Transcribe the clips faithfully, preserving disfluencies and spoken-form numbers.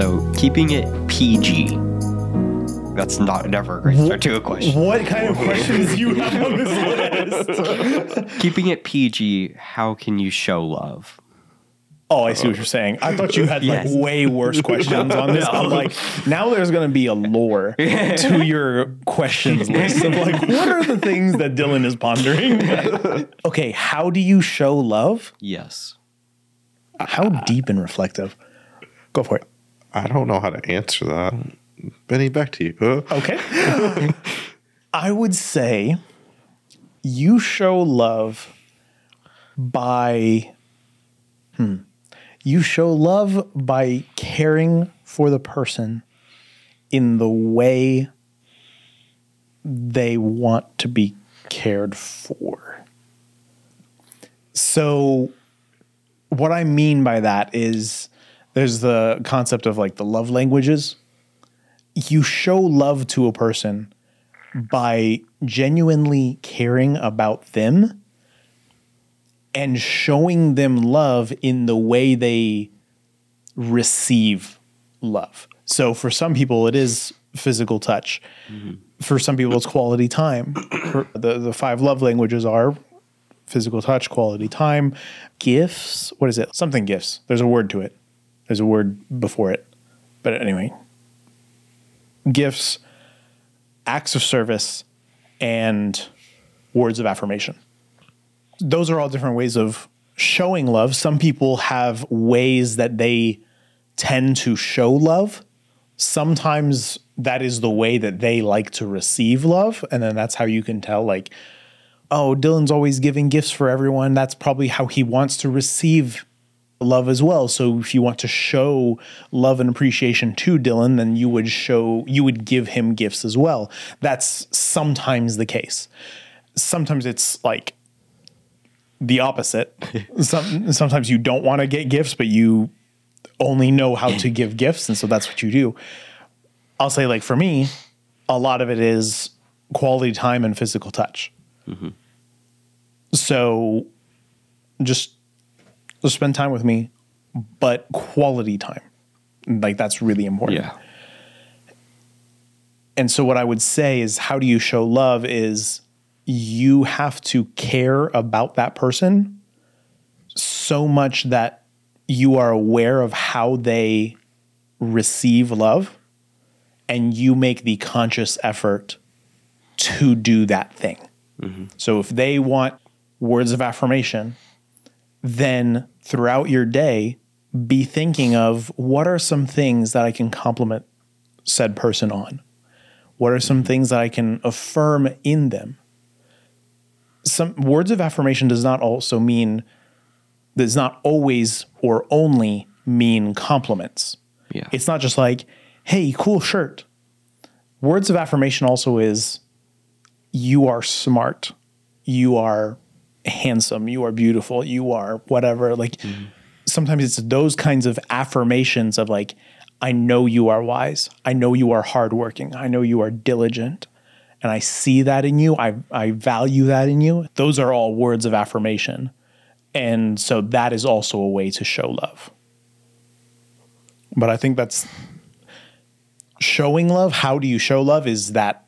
So keeping it P G. That's not never a great start to a question. What kind of questions do you have on this list? Keeping it P G, how can you show love? Oh, I see what you're saying. I thought you had like yes. way worse questions on this. No. I'm like, now there's going to be a lore to your questions list of like, what are the things that Dillon is pondering? Okay, how do you show love? Yes. How uh, deep and reflective? Go for it. I don't know how to answer that. Benny, back to you. Uh. Okay. I would say you show love by... Hmm. You show love by caring for the person in the way they want to be cared for. So what I mean by that is there's the concept of like the love languages. You show love to a person by genuinely caring about them and showing them love in the way they receive love. So for some people, it is physical touch. Mm-hmm. For some people, it's quality time. The, the five love languages are physical touch, quality time, gifts. What is it? Something gifts. There's a word to it. There's a word before it. But anyway, gifts, acts of service, and words of affirmation. Those are all different ways of showing love. Some people have ways that they tend to show love. Sometimes that is the way that they like to receive love. And then that's how you can tell, like, oh, Dillon's always giving gifts for everyone. That's probably how he wants to receive love as well. So if you want to show love and appreciation to Dillon, then you would show, you would give him gifts as well. That's sometimes the case. Sometimes it's like the opposite. Some, sometimes you don't want to get gifts, but you only know how to give gifts. And so that's what you do. I'll say, like, for me, a lot of it is quality time and physical touch. Mm-hmm. So just, just spend time with me, but quality time. Like, that's really important. Yeah. And so what I would say is, how do you show love is, you have to care about that person so much that you are aware of how they receive love and you make the conscious effort to do that thing. Mm-hmm. So if they want words of affirmation, then throughout your day, be thinking of what are some things that I can compliment said person on? What are some things that I can affirm in them? Some words of affirmation does not also mean, does not always or only mean compliments. Yeah. It's not just like, hey, cool shirt. Words of affirmation also is, you are smart, you are handsome, you are beautiful, you are whatever. Like, mm-hmm. sometimes it's those kinds of affirmations of like, I know you are wise, I know you are hardworking, I know you are diligent. And I see that in you. I I value that in you. Those are all words of affirmation. And so that is also a way to show love. But I think that's showing love. How do you show love is that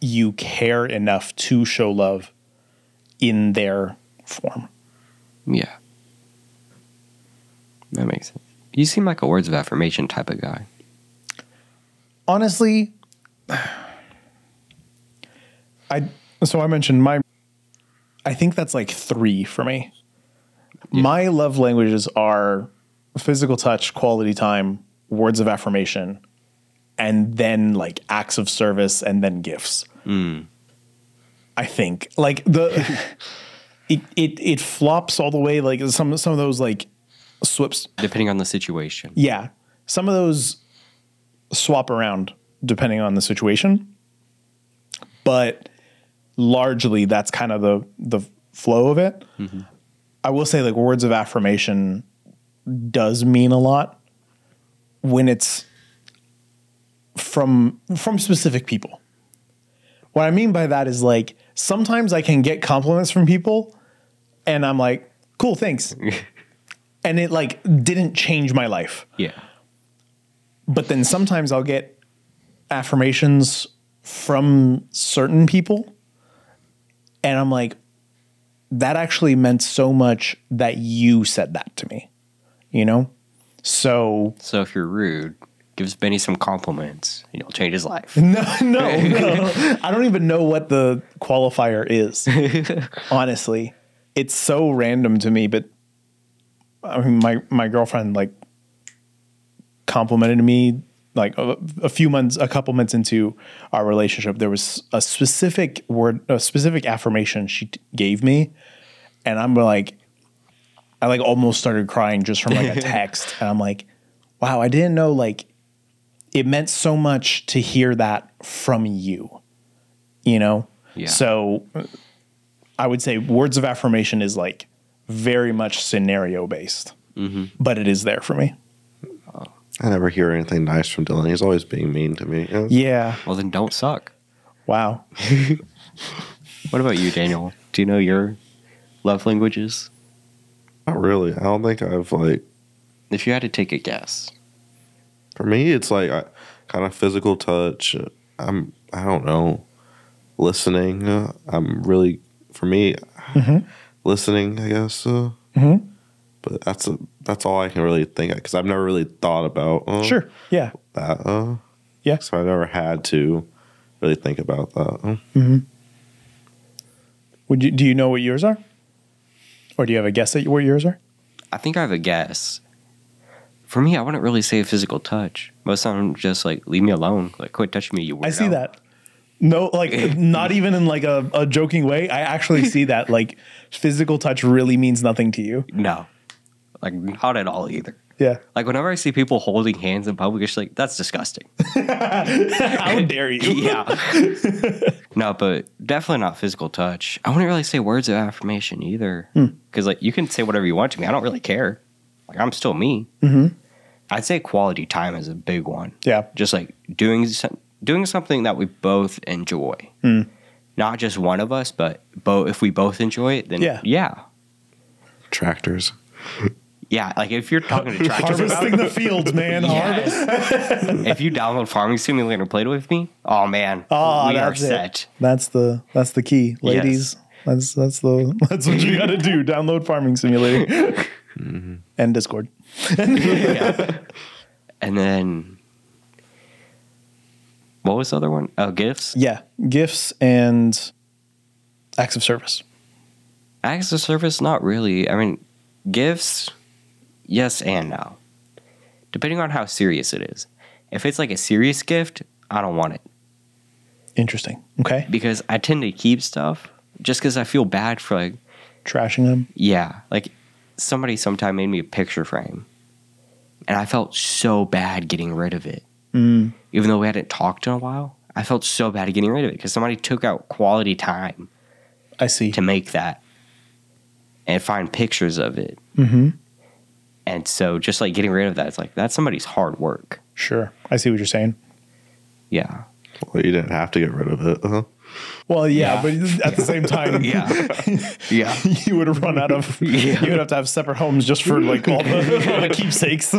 you care enough to show love in their form. Yeah. That makes sense. You seem like a words of affirmation type of guy. Honestly... I, so I mentioned my, I think that's like three for me. Yeah. My love languages are physical touch, quality time, words of affirmation, and then like acts of service and then gifts. Mm. I think like the, it, it, it flops all the way. Like some, some of those like swaps depending on the situation. Yeah. Some of those swap around depending on the situation, but largely that's kind of the the flow of it. Mm-hmm. I will say like words of affirmation does mean a lot when it's from from specific people. What I mean by that is like sometimes I can get compliments from people and I'm like, cool, thanks. And it like didn't change my life. Yeah. But then sometimes I'll get affirmations from certain people, and I'm like, that actually meant so much that you said that to me, you know? So so if you're rude, gives Benny some compliments, and it'll change his life. No, no, no. I don't even know what the qualifier is, honestly. It's so random to me, but I mean, my, my girlfriend, like, complimented me, like, a, a few months, a couple months into our relationship. There was a specific word, a specific affirmation she t- gave me, and I'm like, I, like, almost started crying just from, like, a text, and I'm like, wow, I didn't know, like, it meant so much to hear that from you, you know? Yeah. So I would say words of affirmation is, like, very much scenario-based, mm-hmm. but it is there for me. I never hear anything nice from Dillon. He's always being mean to me. Yeah. yeah. Well, then don't suck. Wow. What about you, Daniel? Do you know your love languages? Not really. I don't think I've, like... If you had to take a guess. For me, it's, like, I, kind of physical touch. I'm, I don't know, listening. Uh, I'm really, for me, mm-hmm. listening, I guess. Uh, mm-hmm. But that's a, that's all I can really think of, because I've never really thought about uh, sure, yeah, that. Uh, yeah. So I never had to really think about that. Uh. Mm-hmm. Would you, do you know what yours are? Or do you have a guess at what yours are? I think I have a guess. For me, I wouldn't really say physical touch. Most of them just, like, leave me alone. Like, quit touching me, you weirdo. I see that. No, like, not even in, like, a, a joking way. I actually see that. Like, physical touch really means nothing to you. No. Like, not at all either. Yeah. Like, whenever I see people holding hands in public, it's like, that's disgusting. How dare you? Yeah. No, but definitely not physical touch. I wouldn't really say words of affirmation either. Because, mm. like, you can say whatever you want to me. I don't really care. Like, I'm still me. Mm-hmm. I'd say quality time is a big one. Yeah. Just, like, doing, some, doing something that we both enjoy. Mm. Not just one of us, but both. If we both enjoy it, then yeah. yeah. Tractors. Yeah, like, if you're talking to tractors, harvesting about, the fields, man. Yes. If you download Farming Simulator and played with me, oh man, oh, we that's are set. It. That's the that's the key, ladies. Yes. That's that's the that's what you got to do. Download Farming Simulator mm-hmm. and Discord. Yeah. And then, what was the other one? Oh, gifts. Yeah, gifts and acts of service. Acts of service, not really. I mean, gifts. Yes and no. Depending on how serious it is. If it's like a serious gift, I don't want it. Interesting. Okay. Because I tend to keep stuff just because I feel bad for, like... Trashing them? Yeah. Like, somebody sometime made me a picture frame. And I felt so bad getting rid of it. Mm. Even though we hadn't talked in a while, I felt so bad getting rid of it because somebody took out quality time. I see. To make that. And find pictures of it. Mm-hmm. And so just, like, getting rid of that, it's like, that's somebody's hard work. Sure. I see what you're saying. Yeah. Well, you didn't have to get rid of it, huh? Well, yeah, yeah. but at the same time, yeah, yeah, you would run out of, yeah. you would have to have separate homes just for, like, all the, all the keepsakes.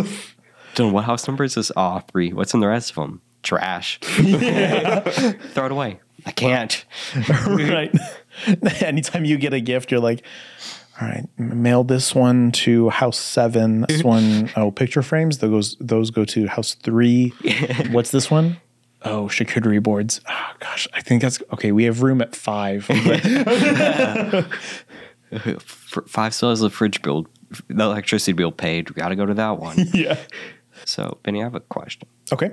Then what house number is this? Aw, oh, three. What's in the rest of them? Trash. Yeah. Throw it away. I can't. Right. Anytime you get a gift, you're like... All right, mail this one to house seven. This one, oh, picture frames. Those those go to house three. What's this one? Oh, charcuterie boards. Oh, gosh, I think that's okay. We have room at five. Five still has the fridge bill, the electricity bill paid. We got to go to that one. Yeah. So, Benny, I have a question. Okay.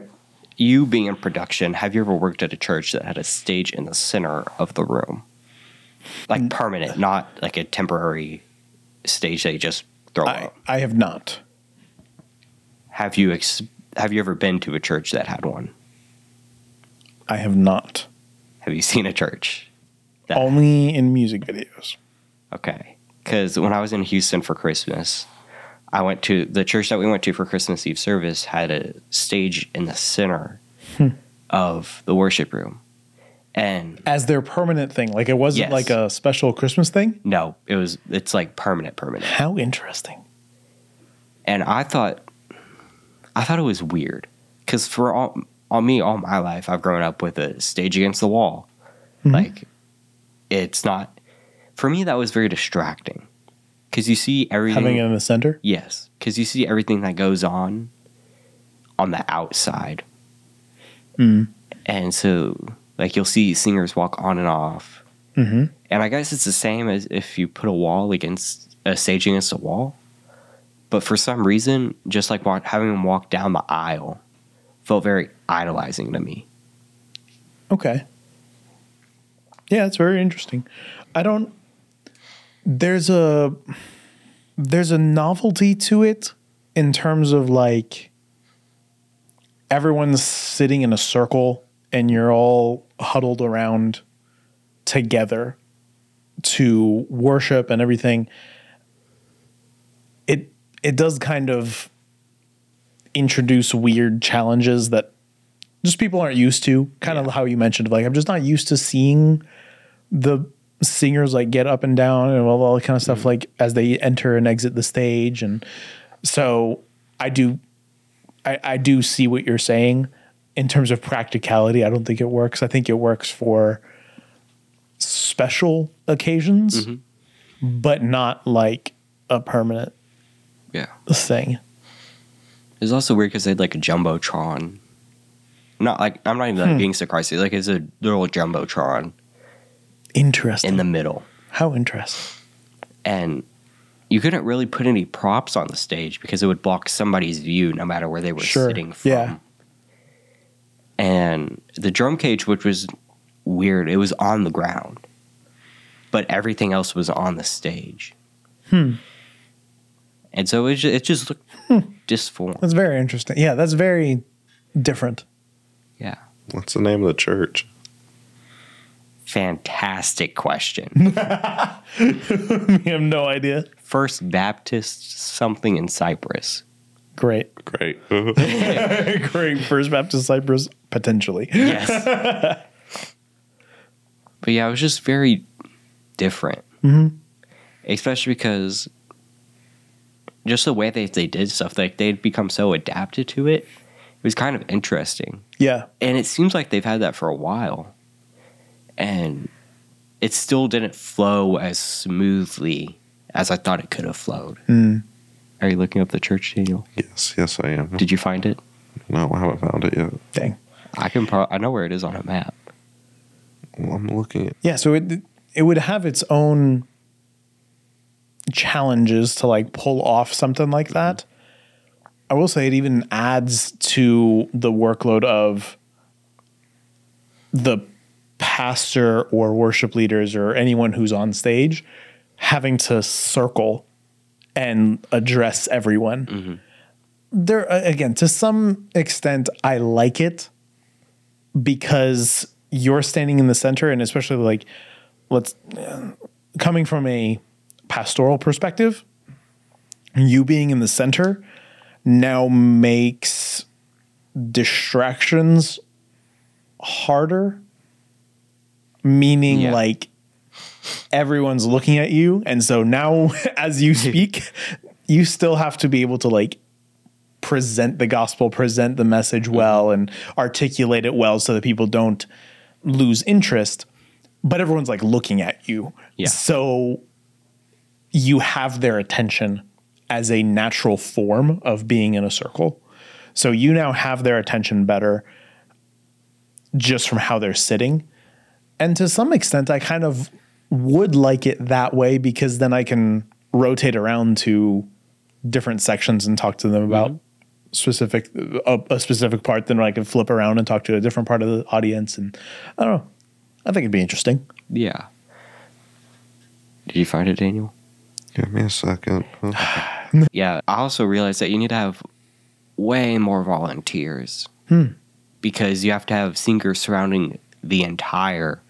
You being in production, have you ever worked at a church that had a stage in the center of the room? Like permanent, not like a temporary stage that you just throw I, up. I have not. Have you ex- Have you ever been to a church that had one? I have not. Have you seen a church? That Only had? In music videos. Okay. Because when I was in Houston for Christmas, I went to the church that we went to for Christmas Eve service had a stage in the center hmm. of the worship room. And as their permanent thing, like it wasn't yes. like a special Christmas thing? No, it was, it's like permanent, permanent. How interesting. And I thought, I thought it was weird because for all, all me, all my life, I've grown up with a stage against the wall. Mm-hmm. Like, it's not, for me, that was very distracting. Because you see everything. Having it in the center? Yes. Because you see everything that goes on on the outside. Mm. And so, like, you'll see singers walk on and off. Mm-hmm. And I guess it's the same as if you put a wall against, a stage against a wall. But for some reason, just like walk, having them walk down the aisle felt very idolizing to me. Okay. Yeah, it's very interesting. I don't... There's a there's a novelty to it in terms of like everyone's sitting in a circle and you're all huddled around together to worship and everything. It it does kind of introduce weird challenges that just people aren't used to. Kind of how you mentioned, like, I'm just not used to seeing the singers like get up and down and all, all that kind of stuff, mm-hmm. like as they enter and exit the stage. And so I do, I, I do see what you're saying in terms of practicality. I don't think it works. I think it works for special occasions, mm-hmm. but not like a permanent yeah. thing. It's also weird because they had like a jumbotron. Not like, I'm not even like, hmm. being sarcastic. Like, it's a little jumbotron. Interesting. In the middle. How interesting. And you couldn't really put any props on the stage because it would block somebody's view no matter where they were sure. sitting from. Yeah. And the drum cage, which was weird, it was on the ground. But everything else was on the stage. Hmm. And so it just, it just looked hmm. disformed. That's very interesting. Yeah, that's very different. Yeah. What's the name of the church? Fantastic question. We have no idea. First Baptist something in Cyprus. Great. Great. Great. First Baptist Cyprus, potentially. Yes. But yeah, it was just very different. Mm-hmm. Especially because just the way they, they did stuff, like they'd become so adapted to it. It was kind of interesting. Yeah. And it seems like they've had that for a while. And it still didn't flow as smoothly as I thought it could have flowed. Mm. Are you looking up the church, Daniel? Yes, yes, I am. Did you find it? No, I haven't found it yet. Dang. I can. Pro- I know where it is on a map. Well, I'm looking at... Yeah, so it it would have its own challenges to, like, pull off something like that. I will say it even adds to the workload of the pastor or worship leaders or anyone who's on stage having to circle and address everyone. Mm-hmm. There, again, to some extent, I like it because you're standing in the center, and especially like let's coming from a pastoral perspective, you being in the center now makes distractions harder. Meaning, yeah. like, everyone's looking at you. And so now, as you speak, you still have to be able to, like, present the gospel, present the message well, and articulate it well so that people don't lose interest. But everyone's, like, looking at you. Yeah. So you have their attention as a natural form of being in a circle. So you now have their attention better just from how they're sitting. And to some extent, I kind of would like it that way because then I can rotate around to different sections and talk to them about mm-hmm. specific a, a specific part. Then I can flip around and talk to a different part of the audience. And I don't know. I think it'd be interesting. Yeah. Did you find it, Daniel? Give me a second. Huh? Yeah. I also realized that you need to have way more volunteers hmm. because you have to have singers surrounding the entire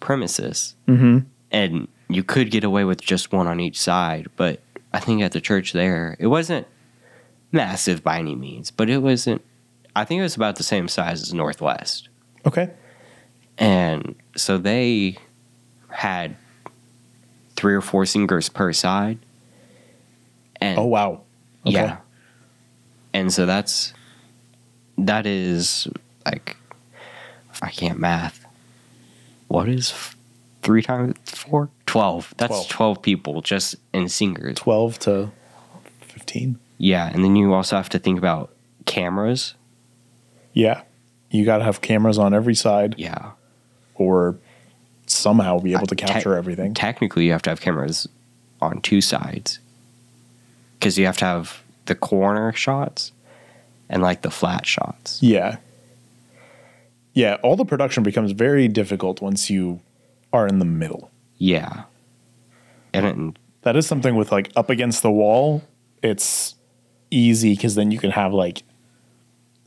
premises, mm-hmm. and you could get away with just one on each side, but I think at the church there it wasn't massive by any means, but it wasn't I think it was about the same size as Northwest. Okay. And so they had three or four singers per side, and oh wow, okay. Yeah. And so that's that is like, I can't math. What is three times four? twelve. That's twelve, twelve people just in singers. twelve to fifteen. Yeah. And then you also have to think about cameras. Yeah. You got to have cameras on every side. Yeah. Or somehow be able to capture te- everything. Technically, you have to have cameras on two sides, because you have to have the corner shots and like the flat shots. Yeah. Yeah. All the production becomes very difficult once you are in the middle. Yeah. And it, that is something with like Up Against the Wall. It's easy because then you can have like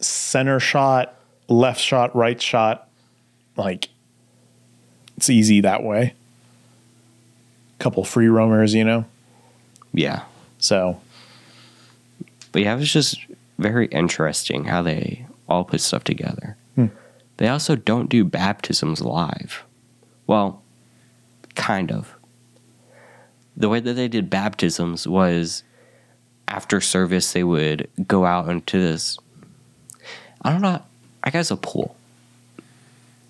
center shot, left shot, right shot. Like, it's easy that way. Couple free roamers, you know? Yeah. So. But yeah, it was just very interesting how they all put stuff together. Hmm. They also don't do baptisms live. Well, kind of. The way that they did baptisms was after service, they would go out into this, I don't know, I guess a pool.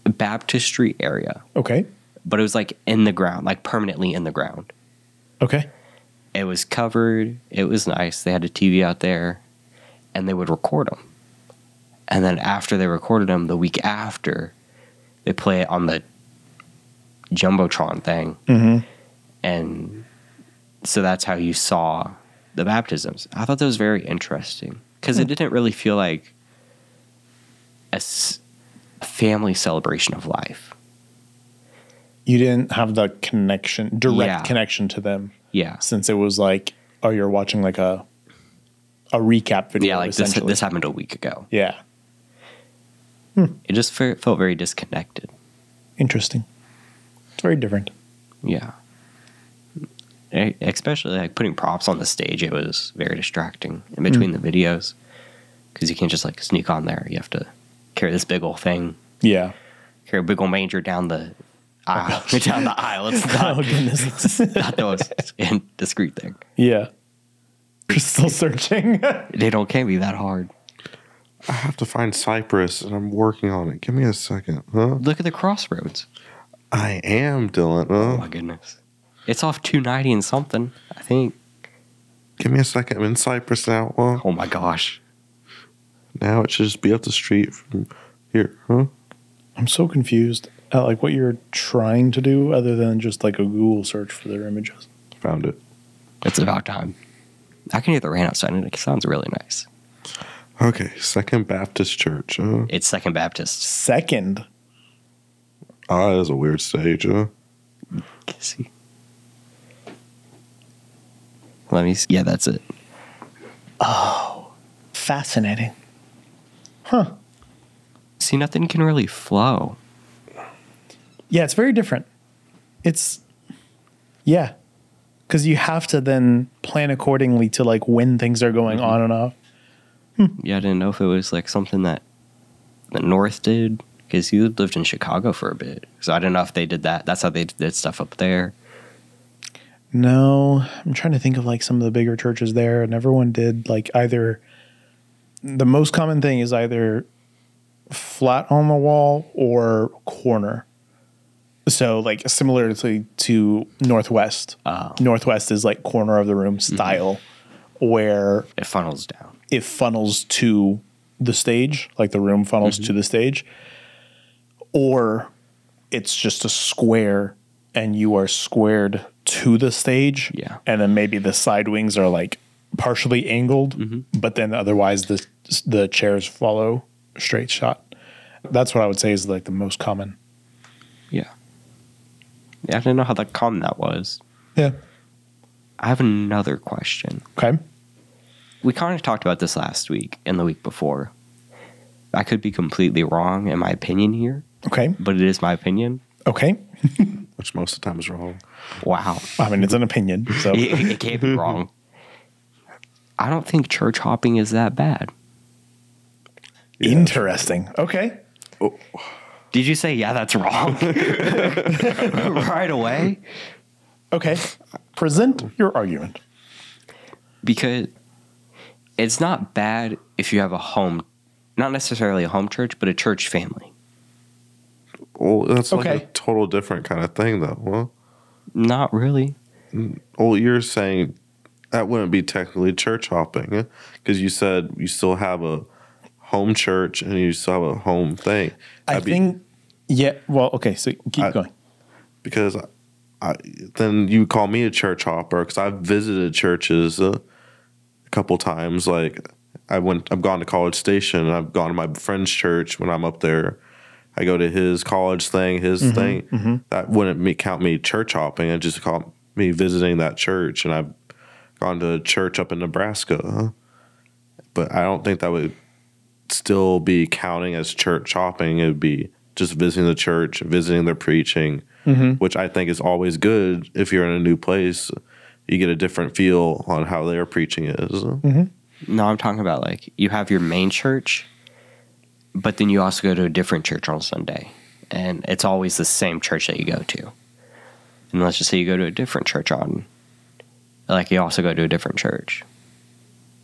Baptistry area. Okay. But it was like in the ground, like permanently in the ground. Okay. It was covered. It was nice. They had a T V out there, and they would record them. And then after they recorded them, the week after, they play it on the Jumbotron thing. Mm-hmm. And so that's how you saw the baptisms. I thought that was very interesting because mm. it didn't really feel like a s- family celebration of life. You didn't have the connection, direct yeah. connection to them. Yeah. Since it was like, oh, you're watching like a a recap video. Yeah, like this, this happened a week ago. Yeah. Hmm. It just fe- felt very disconnected. Interesting. It's very different. Yeah. Especially like putting props on the stage, it was very distracting in between mm. the videos. Because you can't just like sneak on there. You have to carry this big old thing. Yeah. Carry a big old manger down the aisle. Oh, down the aisle. It's not, oh, goodness. It's not the most indiscreet thing. Yeah. We're still searching. They don't can't be that hard. I have to find Cyprus, and I'm working on it. Give me a second. Huh? Look at the crossroads. I am, Dillon. Huh? Oh, my goodness. It's off two ninety and something, I think. Give me a second. I'm in Cyprus now. Huh? Oh, my gosh. Now it should just be up the street from here, huh? I'm so confused at like what you're trying to do other than just like a Google search for their images. Found it. It's about time. I can hear the rain outside and it sounds really nice. Okay, Second Baptist Church, huh? It's Second Baptist. Second? Ah, that's a weird stage, huh? Kissy. Let me see. Yeah, that's it. Oh, fascinating. Huh. See, nothing can really flow. Yeah, it's very different. It's, yeah. Because you have to then plan accordingly to like when things are going mm-hmm. on and off. Hmm. Yeah, I didn't know if it was like something that the North did. Because he lived in Chicago for a bit. So I don't know if they did that. That's how they did stuff up there. No, I'm trying to think of like some of the bigger churches there. And everyone did like either... The most common thing is either flat on the wall or corner. So, like, similar to, to Northwest. Oh. Northwest is, like, corner of the room style mm-hmm. where... It funnels down. It funnels to the stage, like the room funnels mm-hmm. to the stage. Or it's just a square and you are squared to the stage. Yeah. And then maybe the side wings are, like, partially angled, mm-hmm. but then otherwise the the chairs follow straight shot. That's what I would say is like the most common. Yeah. Yeah, I didn't know how that common that was. Yeah. I have another question. Okay. We kind of talked about this last week and the week before. I could be completely wrong in my opinion here. Okay. But it is my opinion. Okay. Which most of the time is wrong. Wow. I mean, it's an opinion, so it, it can't be wrong. I don't think church hopping is that bad. Yeah. Interesting. Okay. Oh. Did you say, yeah, that's wrong? Right away? Okay. Present your argument. Because it's not bad if you have a home, Not necessarily a home church, but a church family. Well, that's okay. Like a total different kind of thing, though. Well, not really. Well, you're saying that wouldn't be technically church hopping because you said you still have a home church and you still have a home thing. I I'd think, be, yeah. Well, okay, so keep I, going. Because I, I, then you call me a church hopper because I've visited churches uh, a couple times. Like I went, I've gone to College Station. And I've gone to my friend's church when I'm up there. I go to his college thing, his mm-hmm, thing. Mm-hmm. That wouldn't me, count me church hopping. It just call me visiting that church. And I've gone to a church up in Nebraska, but I don't think that would still be counting as church hopping. It would be just visiting the church, visiting their preaching. Mm-hmm. Which I think is always good. If you're in a new place, you get a different feel on how their preaching is. Mm-hmm. No, I'm talking about like you have your main church, but then you also go to a different church on Sunday. And it's always the same church that you go to. And let's just say you go to a different church on, like you also go to a different church.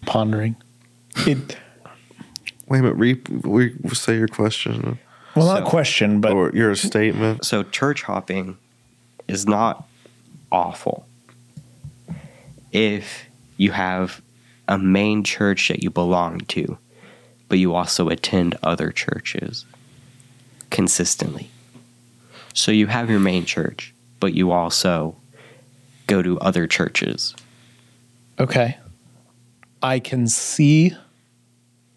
Pondering. It, wait a minute, re, re, re, say your question. Well, so, not question, but... Or your statement. So church hopping is not awful if you have a main church that you belong to, but you also attend other churches consistently. So you have your main church, but you also go to other churches. Okay. I can see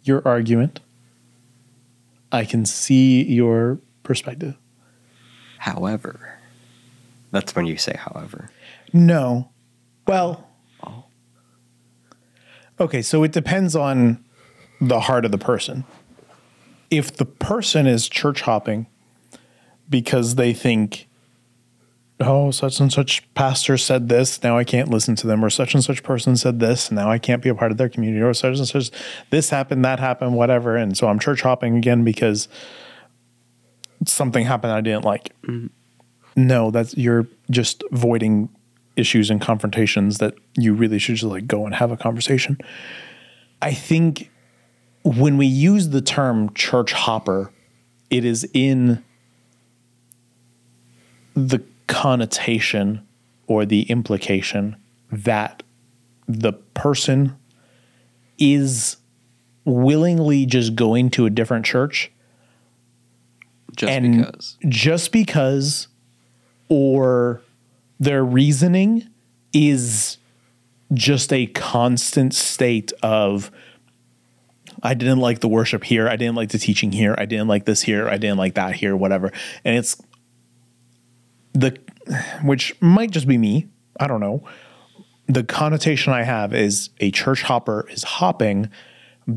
your argument. I can see your perspective. However, that's when you say however. No. Well, oh. Okay, so it depends on the heart of the person. If the person is church hopping because they think, oh, such and such pastor said this, now I can't listen to them, or such and such person said this, and now I can't be a part of their community, or such and such, this happened, that happened, whatever, and so I'm church hopping again because something happened I didn't like. Mm-hmm. No, that's you're just avoiding issues and confrontations that you really should just like go and have a conversation. I think when we use the term church hopper, it is in the connotation or the implication that the person is willingly just going to a different church just and because just because or their reasoning is just a constant state of I didn't like the worship here, I didn't like the teaching here, I didn't like this here, I didn't like that here, whatever. And it's The, which might just be me, I don't know. The connotation I have is a church hopper is hopping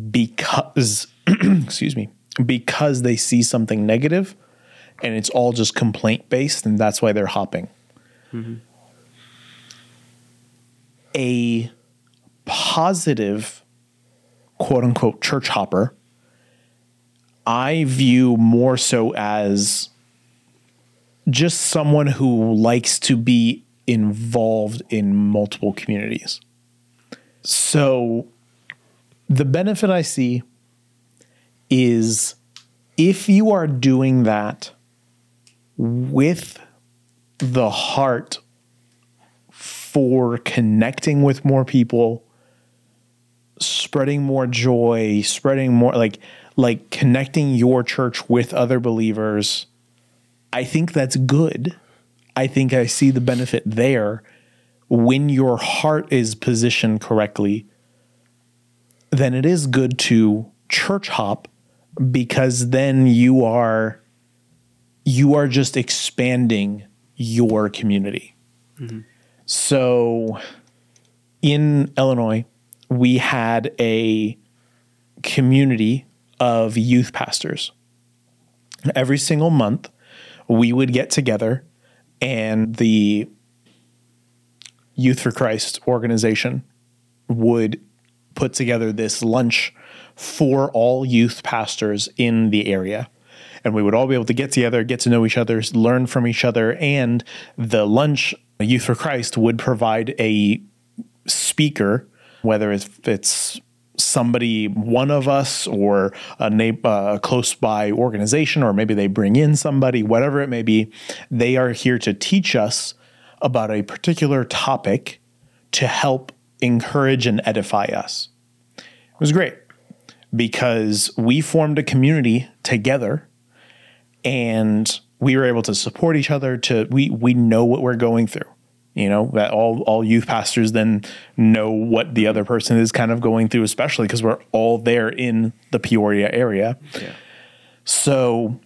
because, excuse me, because they see something negative and it's all just complaint based and that's why they're hopping. Mm-hmm. A positive, quote unquote, church hopper, I view more so as just someone who likes to be involved in multiple communities. So the benefit I see is if you are doing that with the heart for connecting with more people, spreading more joy, spreading more like, like connecting your church with other believers, I think that's good. I think I see the benefit there. When your heart is positioned correctly, then it is good to church hop because then you are you are just expanding your community. Mm-hmm. So in Illinois, we had a community of youth pastors. Every single month, we would get together and the Youth for Christ organization would put together this lunch for all youth pastors in the area. And we would all be able to get together, get to know each other, learn from each other. And the lunch, Youth for Christ would provide a speaker, whether it's somebody, one of us, or a na- uh, close by organization, or maybe they bring in somebody, whatever it may be. They are here to teach us about a particular topic to help encourage and edify us. It was great because we formed a community together and we were able to support each other. To we we know what we're going through. You know, that all, all youth pastors then know what the other person is kind of going through, especially because we're all there in the Peoria area. Yeah. So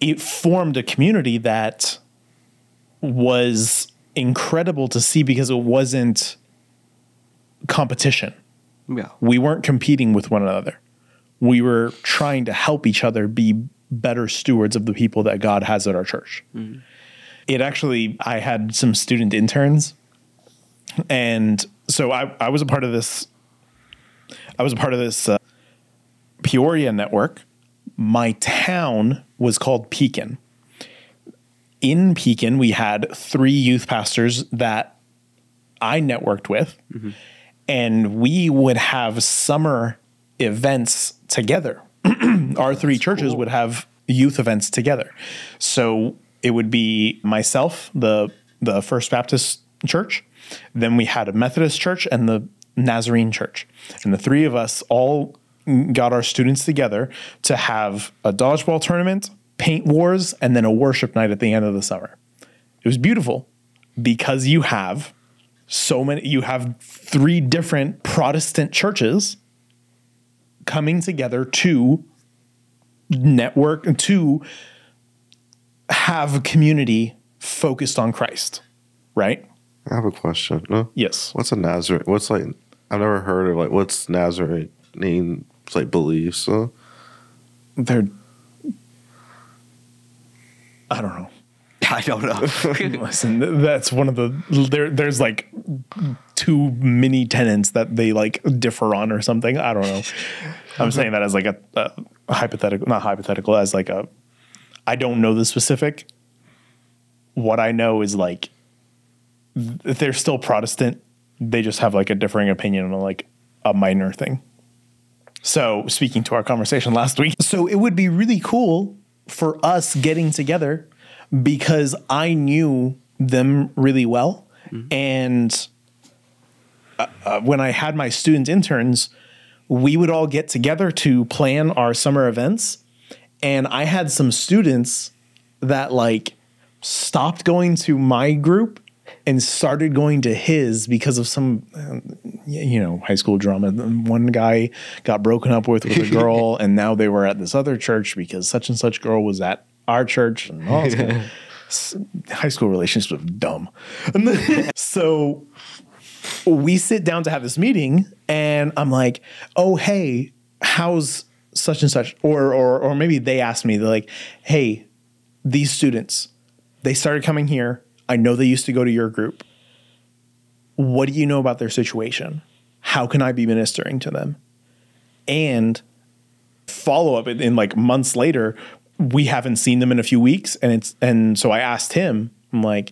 it formed a community that was incredible to see because it wasn't competition. Yeah. We weren't competing with one another. We were trying to help each other be better stewards of the people that God has at our church. Mm-hmm. It actually, I had some student interns, and so I, I was a part of this, I was a part of this uh, Peoria network. My town was called Pekin. In Pekin, we had three youth pastors that I networked with, mm-hmm. and we would have summer events together. Our three That's churches cool. would have youth events together. So it would be myself, the the First Baptist Church. Then we had a Methodist Church and the Nazarene Church. And the three of us all got our students together to have a dodgeball tournament, paint wars, and then a worship night at the end of the summer. It was beautiful because you have so many, you have three different Protestant churches coming together to network, to have a community focused on Christ, right? I have a question. No? Yes. What's a Nazarene? What's like, I've never heard of like, what's Nazarene like beliefs? Uh? They're, I don't know. I don't know. Listen, that's one of the, there, there's like two mini tenets that they like differ on or something. I don't know. I'm saying that as like a, a hypothetical, not hypothetical, as like a, I don't know the specific. What I know is like th- they're still Protestant. They just have like a differing opinion on like a minor thing. So speaking to our conversation last week, so it would be really cool for us getting together because I knew them really well. Mm-hmm. And uh, uh, when I had my student interns, we would all get together to plan our summer events. And I had some students that like stopped going to my group and started going to his because of some, you know, high school drama. One guy got broken up with with a girl and now they were at this other church because such and such girl was at our church. And all kind of high school relationships were dumb. So we sit down to have this meeting and I'm like, oh, hey, how's such and such, or, or, or maybe they asked me, they're like, hey, these students, they started coming here. I know they used to go to your group. What do you know about their situation? How can I be ministering to them? And follow up in, in like months later, we haven't seen them in a few weeks. And it's, and so I asked him, I'm like,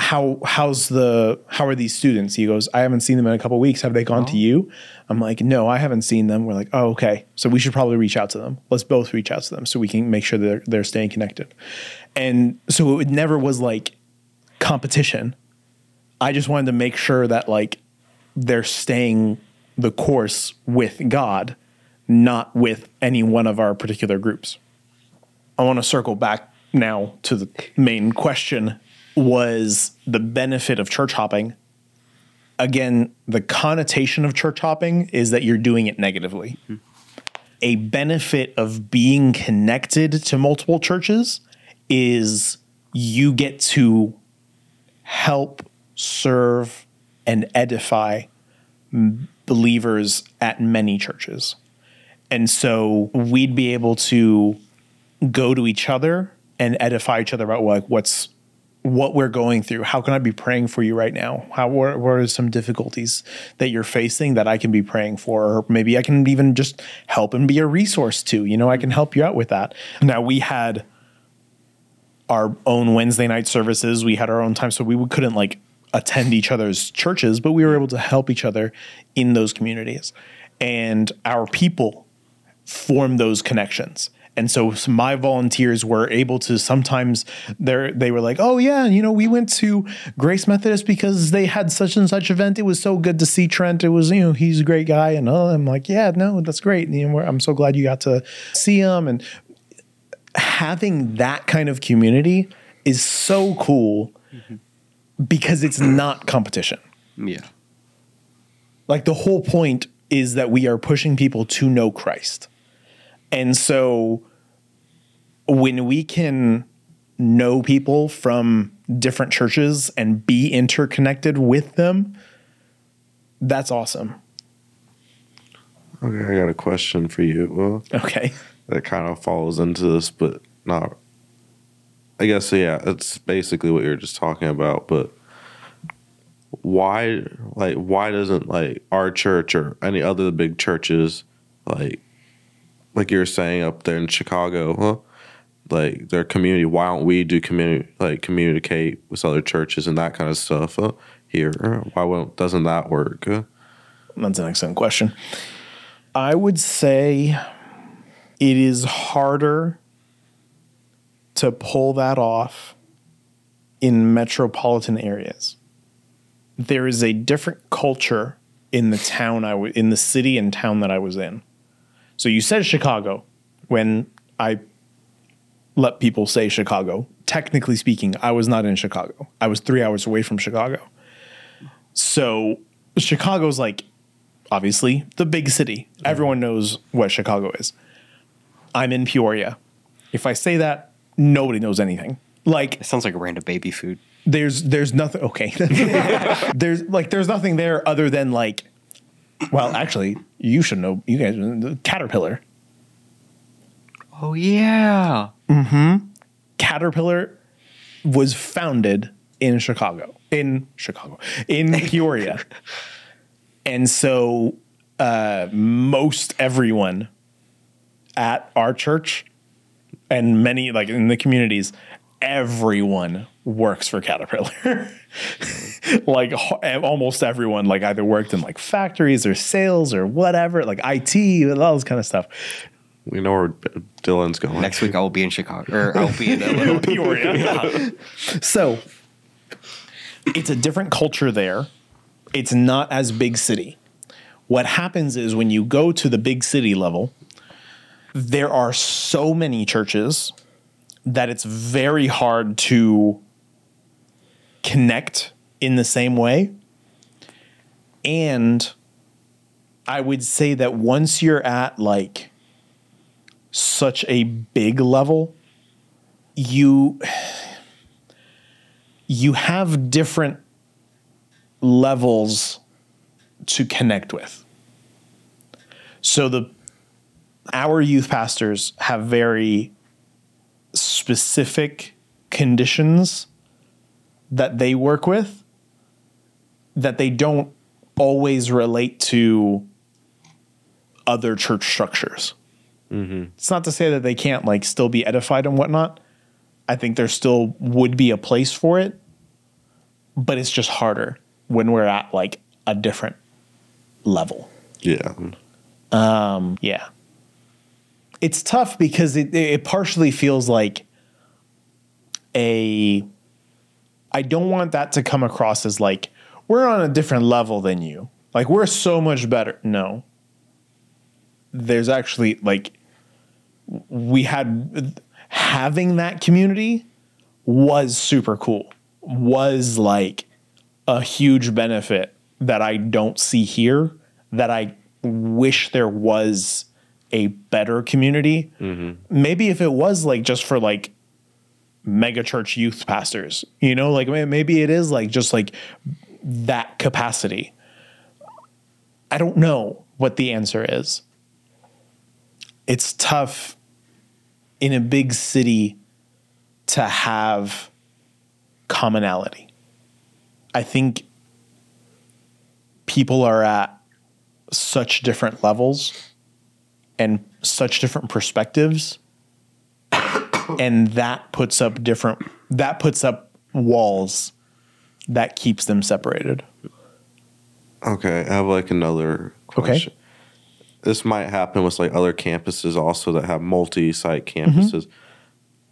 how, how's the, how are these students? He goes, I haven't seen them in a couple of weeks. Have they gone oh. to you? I'm like, no, I haven't seen them. We're like, oh, okay. So we should probably reach out to them. Let's both reach out to them so we can make sure that they're, they're staying connected. And so it never was like competition. I just wanted to make sure that like they're staying the course with God, not with any one of our particular groups. I want to circle back now to the main question, was the benefit of church hopping. Again, the connotation of church hopping is that you're doing it negatively. Mm-hmm. A benefit of being connected to multiple churches is you get to help, serve, and edify m- believers at many churches. And so we'd be able to go to each other and edify each other about like what's what we're going through. How can I be praying for you right now? How, what, what are some difficulties that you're facing that I can be praying for? Or maybe I can even just help and be a resource to, you know, I can help you out with that. Now we had our own Wednesday night services. We had our own time. So we couldn't like attend each other's churches, but we were able to help each other in those communities. And our people form those connections. And so my volunteers were able to sometimes, they were like, oh, yeah, you know, we went to Grace Methodist because they had such and such event. It was so good to see Trent. It was, you know, he's a great guy. And oh, I'm like, yeah, no, that's great. And, you know, I'm so glad you got to see him. And having that kind of community is so cool mm-hmm. because it's not competition. Yeah. Like the whole point is that we are pushing people to know Christ. And so when we can know people from different churches and be interconnected with them, that's awesome. Okay, I got a question for you. Well, okay. That kind of follows into this, but not, I guess, yeah, it's basically what you're just talking about, but why, like, why doesn't, like, our church or any other big churches, like, like you were saying up there in Chicago, huh? Like their community, why don't we do community, like communicate with other churches and that kind of stuff huh? here? Why won't, doesn't that work? Huh? That's an excellent question. I would say it is harder to pull that off in metropolitan areas. There is a different culture in the town I w- in the city and town that I was in. So you said Chicago when I let people say Chicago. Technically speaking, I was not in Chicago. I was three hours away from Chicago. So Chicago's like, obviously, the big city. Mm-hmm. Everyone knows what Chicago is. I'm in Peoria. If I say that, nobody knows anything. Like it sounds like a random baby food. There's there's nothing. Okay. there's like there's nothing there other than like. Well, actually, you should know. You guys, the Caterpillar. Oh, yeah. Mm-hmm. Caterpillar was founded in Chicago, in Chicago, in Peoria. And so uh, most everyone at our church and many, like in the communities, everyone works for Caterpillar. Like almost everyone, like either worked in like factories or sales or whatever, like I T, all this kind of stuff. We know where Dillon's going. Next week I will be in Chicago, or I'll be in Illinois. Peoria. Yeah. So it's a different culture there. It's not as big city. What happens is when you go to the big city level, there are so many churches that it's very hard to connect in the same way. And I would say that once you're at like such a big level, you, you have different levels to connect with. So the, our youth pastors have very specific conditions that they work with that they don't always relate to other church structures. Mm-hmm. It's not to say that they can't like still be edified and whatnot. I think there still would be a place for it, but it's just harder when we're at like a different level. Yeah. Um, yeah. It's tough because it, it partially feels like a, I don't want that to come across as like, we're on a different level than you. Like we're so much better. No, there's actually like, we had, having that community was super cool, was like a huge benefit that I don't see here, that I wish there was a better community. Mm-hmm. Maybe if it was like just for like mega church youth pastors, you know, like maybe it is like just like that capacity. I don't know what the answer is. It's tough in a big city to have commonality. I think people are at such different levels and such different perspectives, and that puts up different, that puts up walls that keeps them separated. Okay, I have like another question. Okay. This might happen with like other campuses also that have multi-site campuses. Mm-hmm.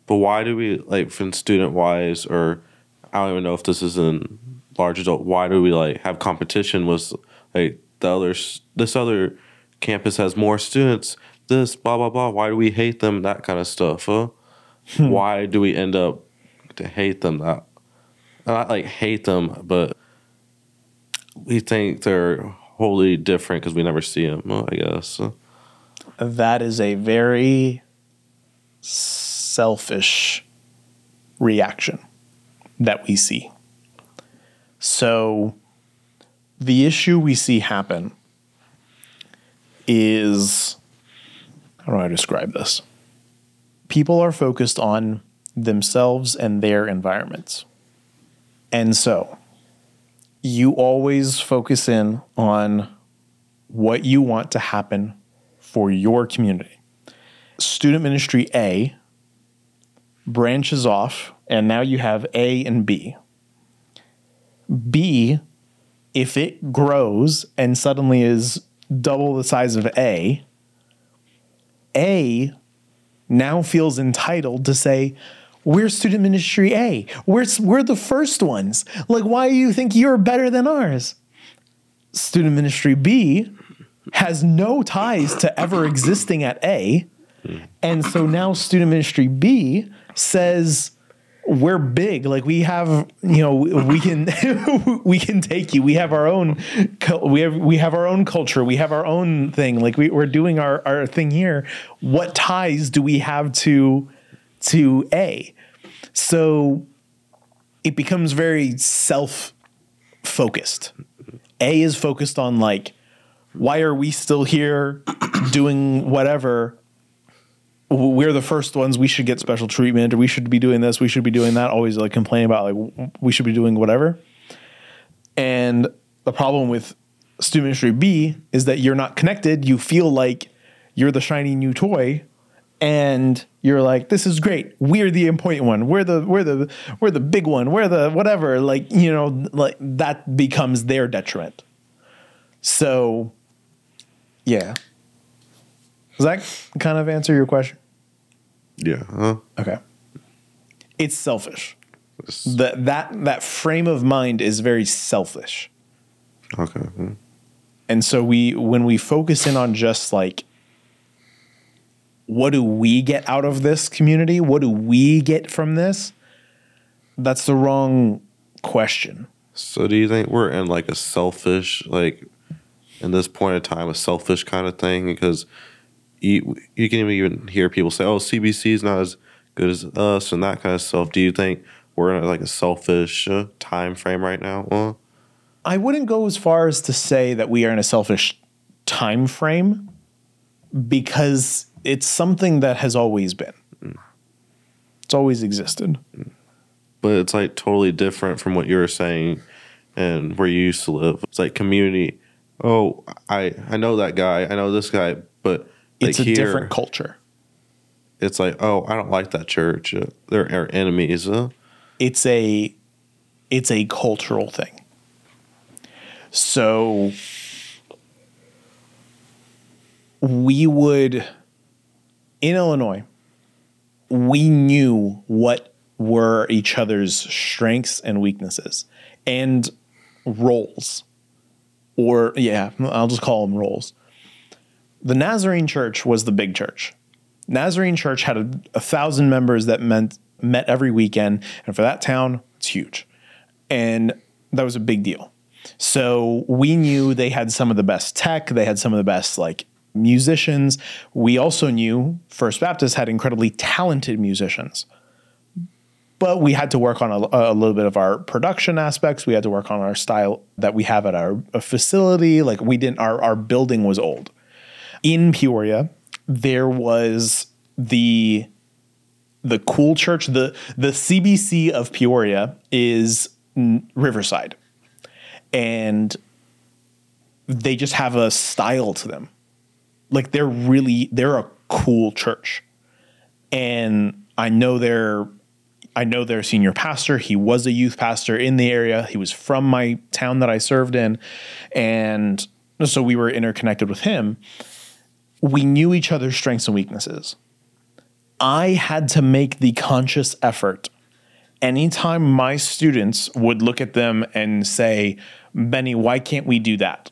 But why do we, like, from student-wise, or I don't even know if this is in large adult, why do we like have competition with like the other, this other campus has more students, this, blah, blah, blah. Why do we hate them? That kind of stuff. Huh? Hmm. Why do we end up to hate them? That Not like hate them, but we think they're wholly different because we never see them, I guess. That is a very selfish reaction that we see. So the issue we see happen is, how do I describe this? People are focused on themselves and their environments. And so you always focus in on what you want to happen for your community. Student ministry A branches off, and now you have A and B. B, if it grows and suddenly is double the size of A, A now feels entitled to say, we're student ministry A. We're, we're the first ones. Like, why do you think you're better than ours? Student ministry B has no ties to ever existing at A. And so now student ministry B says, we're big. Like, we have, you know, we can, we can take you. We have our own, we have, we have our own culture. We have our own thing. Like, we, we're doing our, our thing here. What ties do we have to, to A? So it becomes very self-focused. A is focused on, like, why are we still here doing whatever? We're the first ones. We should get special treatment, or we should be doing this. We should be doing that. Always like complaining about like we should be doing whatever. And the problem with student ministry B is that you're not connected. You feel like you're the shiny new toy, and you're like, this is great. We're the important one. We're the we're the we're the big one. We're the whatever. Like, you know, like that becomes their detriment. So, yeah. Does that kind of answer your question? Yeah. Huh? Okay. It's selfish. That that that frame of mind is very selfish. Okay. Mm-hmm. And so we when we focus in on just like, what do we get out of this community? What do we get from this? That's the wrong question. So do you think we're in like a selfish, like in this point of time, a selfish kind of thing? Because you, you can even hear people say, oh, C B C is not as good as us and that kind of stuff. Do you think we're in like a selfish uh, time frame right now? Well, I wouldn't go as far as to say that we are in a selfish time frame, because it's something that has always been. Mm. It's always existed. But it's like totally different from what you were saying and where you used to live. It's like community. Oh, I, I know that guy. I know this guy. But like it's a here, different culture. It's like, oh, I don't like that church. They're our enemies. Huh? It's a, it's a cultural thing. So we would... in Illinois, we knew what were each other's strengths and weaknesses and roles, or yeah, I'll just call them roles. The Nazarene Church was the big church. Nazarene Church had a, a thousand members that meant, met every weekend. And for that town, it's huge. And that was a big deal. So we knew they had some of the best tech. They had some of the best, like, musicians. We also knew First Baptist had incredibly talented musicians, but we had to work on a, a little bit of our production aspects. We had to work on our style that we have at our facility. Like, we didn't, our, our building was old. In Peoria, there was the, the cool church. The, the C B C of Peoria is Riverside, and they just have a style to them. Like, they're really, they're a cool church. And I know they're I know their senior pastor. He was a youth pastor in the area. He was from my town that I served in. And so we were interconnected with him. We knew each other's strengths and weaknesses. I had to make the conscious effort. Anytime my students would look at them and say, Benny, why can't we do that?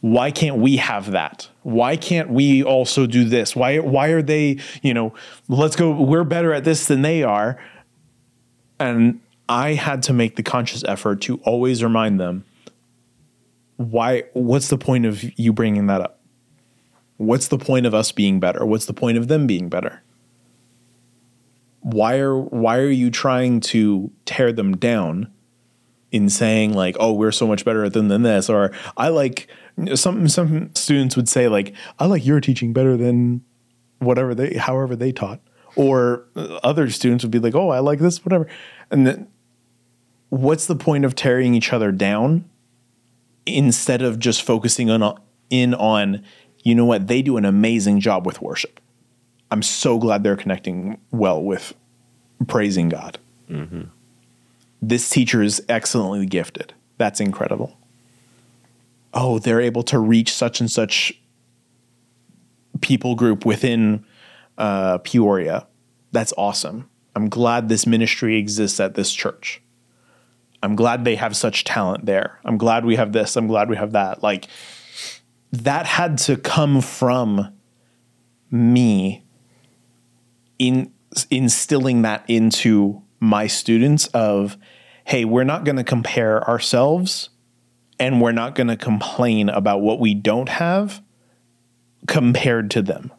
Why can't we have that? Why can't we also do this? Why, why are they, you know, let's go, we're better at this than they are. And I had to make the conscious effort to always remind them, why, what's the point of you bringing that up? What's the point of us being better? What's the point of them being better? Why are, why are you trying to tear them down in saying like, oh, we're so much better at them than this? Or I like... Some some students would say like, I like your teaching better than whatever they, however they taught. Or other students would be like, oh, I like this, whatever. And then what's the point of tearing each other down instead of just focusing on in on, you know what, they do an amazing job with worship. I'm so glad they're connecting well with praising God. Mm-hmm. This teacher is excellently gifted. That's incredible. Oh, they're able to reach such and such people group within uh, Peoria. That's awesome. I'm glad this ministry exists at this church. I'm glad they have such talent there. I'm glad we have this. I'm glad we have that. Like, that had to come from me in instilling that into my students of, hey, we're not going to compare ourselves. And we're not going to complain about what we don't have compared to them.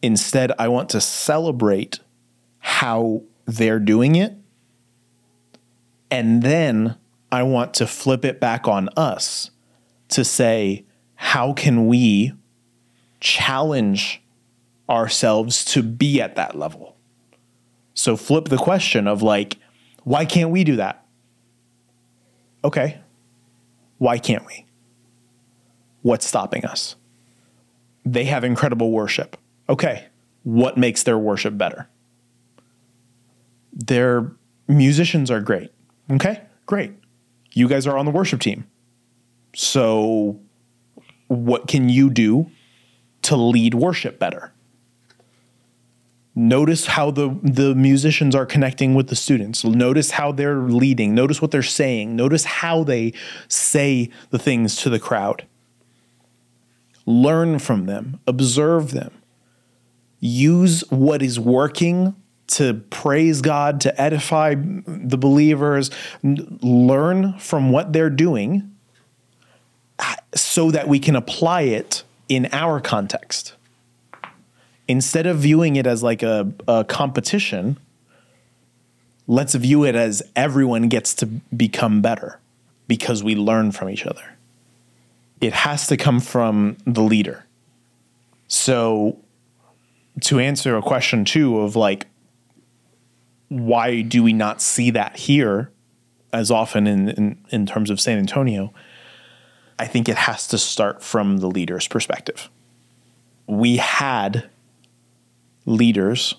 Instead, I want to celebrate how they're doing it. And then I want to flip it back on us to say, how can we challenge ourselves to be at that level? So flip the question of like, why can't we do that? Okay. Why can't we? What's stopping us? They have incredible worship. Okay, what makes their worship better? Their musicians are great. Okay, great. You guys are on the worship team. So what can you do to lead worship better? Notice how the, the musicians are connecting with the students. Notice how they're leading. Notice what they're saying. Notice how they say the things to the crowd. Learn from them. Observe them. Use what is working to praise God, to edify the believers. Learn from what they're doing so that we can apply it in our context. Instead of viewing it as like a, a competition, let's view it as everyone gets to become better because we learn from each other. It has to come from the leader. So to answer a question too of like, why do we not see that here as often in, in, in terms of San Antonio? I think it has to start from the leader's perspective. We had leaders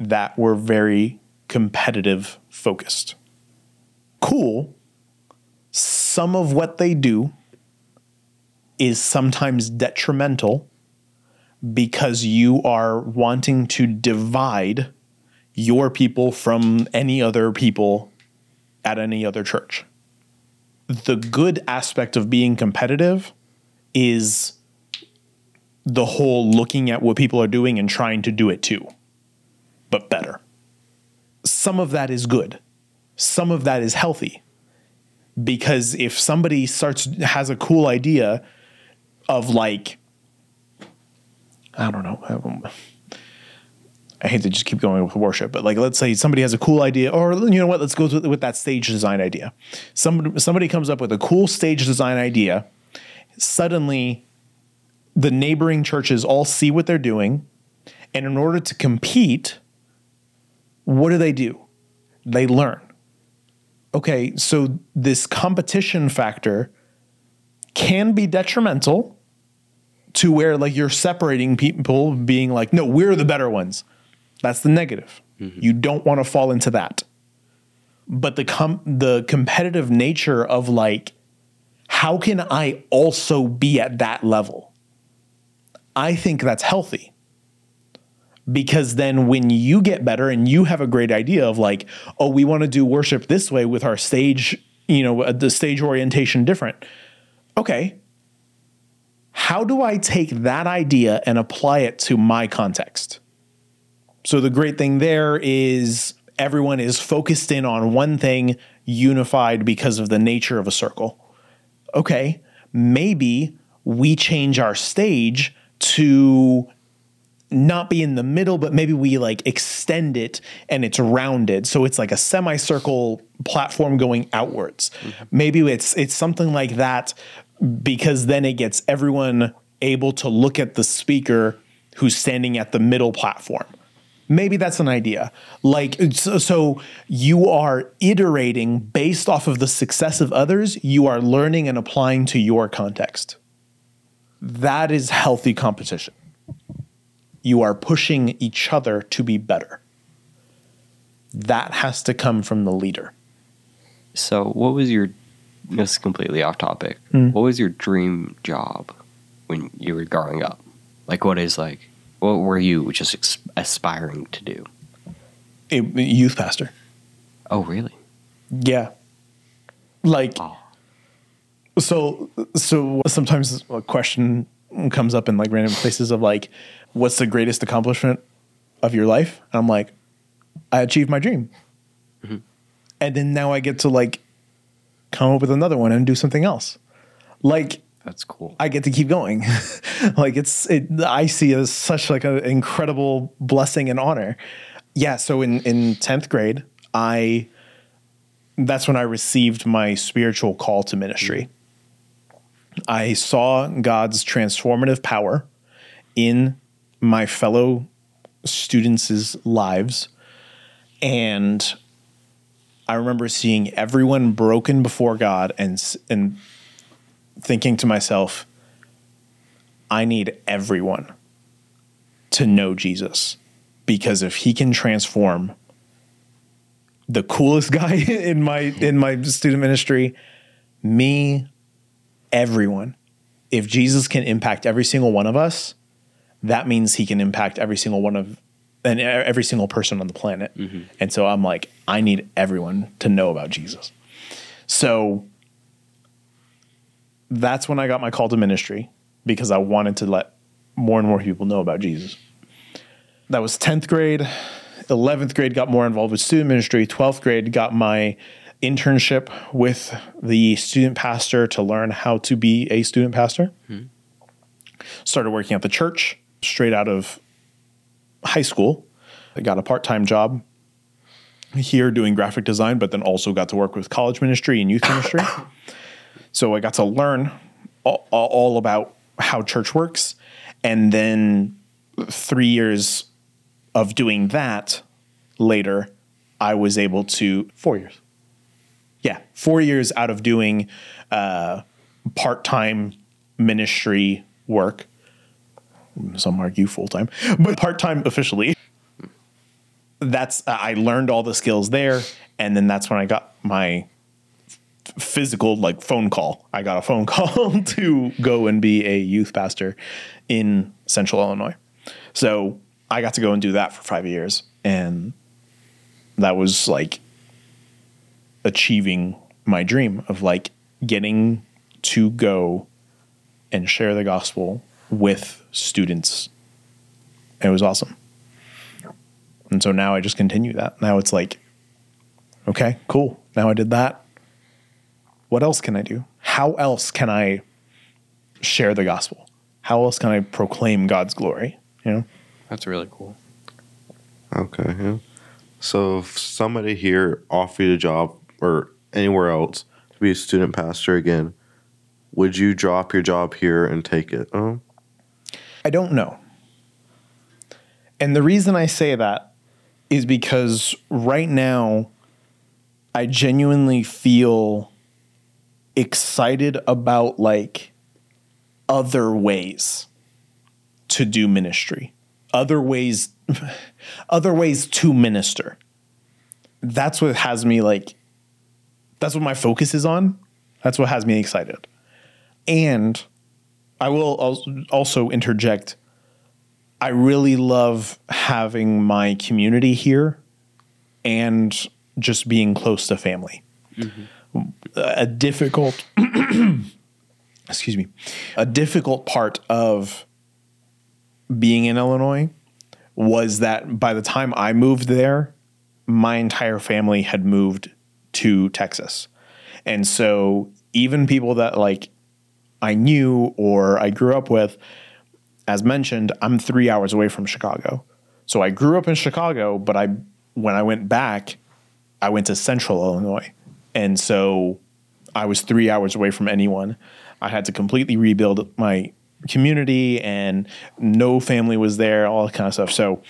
that were very competitive focused. Cool. Some of what they do is sometimes detrimental because you are wanting to divide your people from any other people at any other church. The good aspect of being competitive is the whole looking at what people are doing and trying to do it too, but better. Some of that is good. Some of that is healthy, because if somebody starts, has a cool idea of like, I don't know, I hate to just keep going with worship, but like, let's say somebody has a cool idea, or you know what, let's go with that stage design idea. Somebody, somebody comes up with a cool stage design idea. Suddenly, the neighboring churches all see what they're doing. And in order to compete, what do they do? They learn. Okay, so this competition factor can be detrimental to where like you're separating people being like, no, we're the better ones. That's the negative. Mm-hmm. You don't want to fall into that. But the com- the competitive nature of like, how can I also be at that level? I think that's healthy. Because then when you get better and you have a great idea of like, oh, we want to do worship this way with our stage, you know, the stage orientation different. Okay. How do I take that idea and apply it to my context? So the great thing there is everyone is focused in on one thing, unified because of the nature of a circle. Okay, maybe we change our stage to not be in the middle, but maybe we like extend it and it's rounded. So it's like a semicircle platform going outwards. Mm-hmm. Maybe it's, it's something like that, because then it gets everyone able to look at the speaker who's standing at the middle platform. Maybe that's an idea. Like, so, so you are iterating based off of the success of others. You are learning and applying to your context. That is healthy competition. You are pushing each other to be better. That has to come from the leader. So what was your, this is completely off topic, mm-hmm. what was your dream job when you were growing up? Like what is like, what were you just ex- aspiring to do? A youth pastor. Oh, really? Yeah. Like, oh. so, so sometimes a question comes up in like random places of like, what's the greatest accomplishment of your life? And I'm like, I achieved my dream. Mm-hmm. And then now I get to like come up with another one and do something else. Like, that's cool. I get to keep going. Like it's, it, I see it as such like an incredible blessing and honor. Yeah. So in, in tenth grade, I, that's when I received my spiritual call to ministry. I saw God's transformative power in my fellow students' lives. And I remember seeing everyone broken before God and, and thinking to myself, I need everyone to know Jesus, because if he can transform the coolest guy in my, in my student ministry, me, everyone, if Jesus can impact every single one of us, that means he can impact every single one of, and every single person on the planet. Mm-hmm. And so I'm like, I need everyone to know about Jesus. So that's when I got my call to ministry, because I wanted to let more and more people know about Jesus. That was tenth grade. eleventh grade got more involved with student ministry. twelfth grade got my internship with the student pastor to learn how to be a student pastor. Mm-hmm. Started working at the church straight out of high school. I got a part-time job here doing graphic design, but then also got to work with college ministry and youth ministry. So I got to learn all, all about how church works. And then three years of doing that later, I was able to, four years. Yeah, four years out of doing uh, part-time ministry work. Some argue full-time, but part-time officially. That's, I learned all the skills there. And then that's when I got my physical, like, phone call. I got a phone call to go and be a youth pastor in Central Illinois. So I got to go and do that for five years. And that was like achieving my dream of like getting to go and share the gospel with students. It was awesome. And so now I just continue that. Now it's like, okay, cool. Now I did that. What else can I do? How else can I share the gospel? How else can I proclaim God's glory? You know, that's really cool. Okay. Yeah. So if somebody here offered you a job or anywhere else to be a student pastor again, would you drop your job here and take it? Oh, I don't know. And the reason I say that is because right now I genuinely feel excited about like other ways to do ministry. other ways, other ways to minister. That's what has me like, that's what my focus is on. That's what has me excited. And I will also interject, I really love having my community here and just being close to family. Mm-hmm. A difficult, excuse me, a difficult part of being in Illinois was that by the time I moved there, my entire family had moved to Texas. And so even people that like I knew or I grew up with, as mentioned, I'm three hours away from Chicago. So I grew up in Chicago, but I when I went back, I went to Central Illinois. And so I was three hours away from anyone. I had to completely rebuild my community and no family was there, all that kind of stuff. So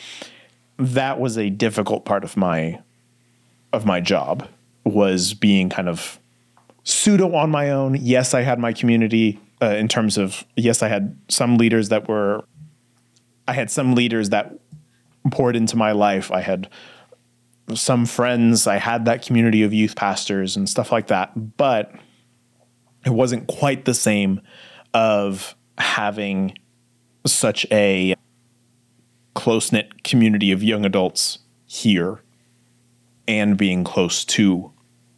that was a difficult part of my of my job, was being kind of pseudo on my own. Yes, I had my community uh, in terms of, yes, I had some leaders that were, I had some leaders that poured into my life. I had some friends. I had that community of youth pastors and stuff like that. But it wasn't quite the same of having such a close-knit community of young adults here and being close to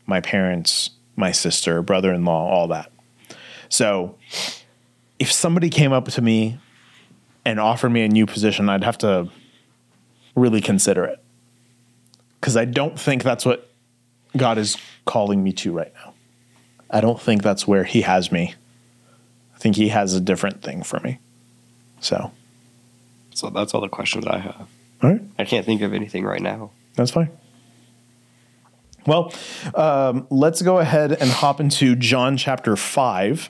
my parents, my sister, brother-in-law, all that. So if somebody came up to me and offered me a new position, I'd have to really consider it, because I don't think that's what God is calling me to right now. I don't think that's where he has me. I think he has a different thing for me. So. So that's all the questions I have. All right. I can't think of anything right now. That's fine. Well, um, let's go ahead and hop into John chapter five.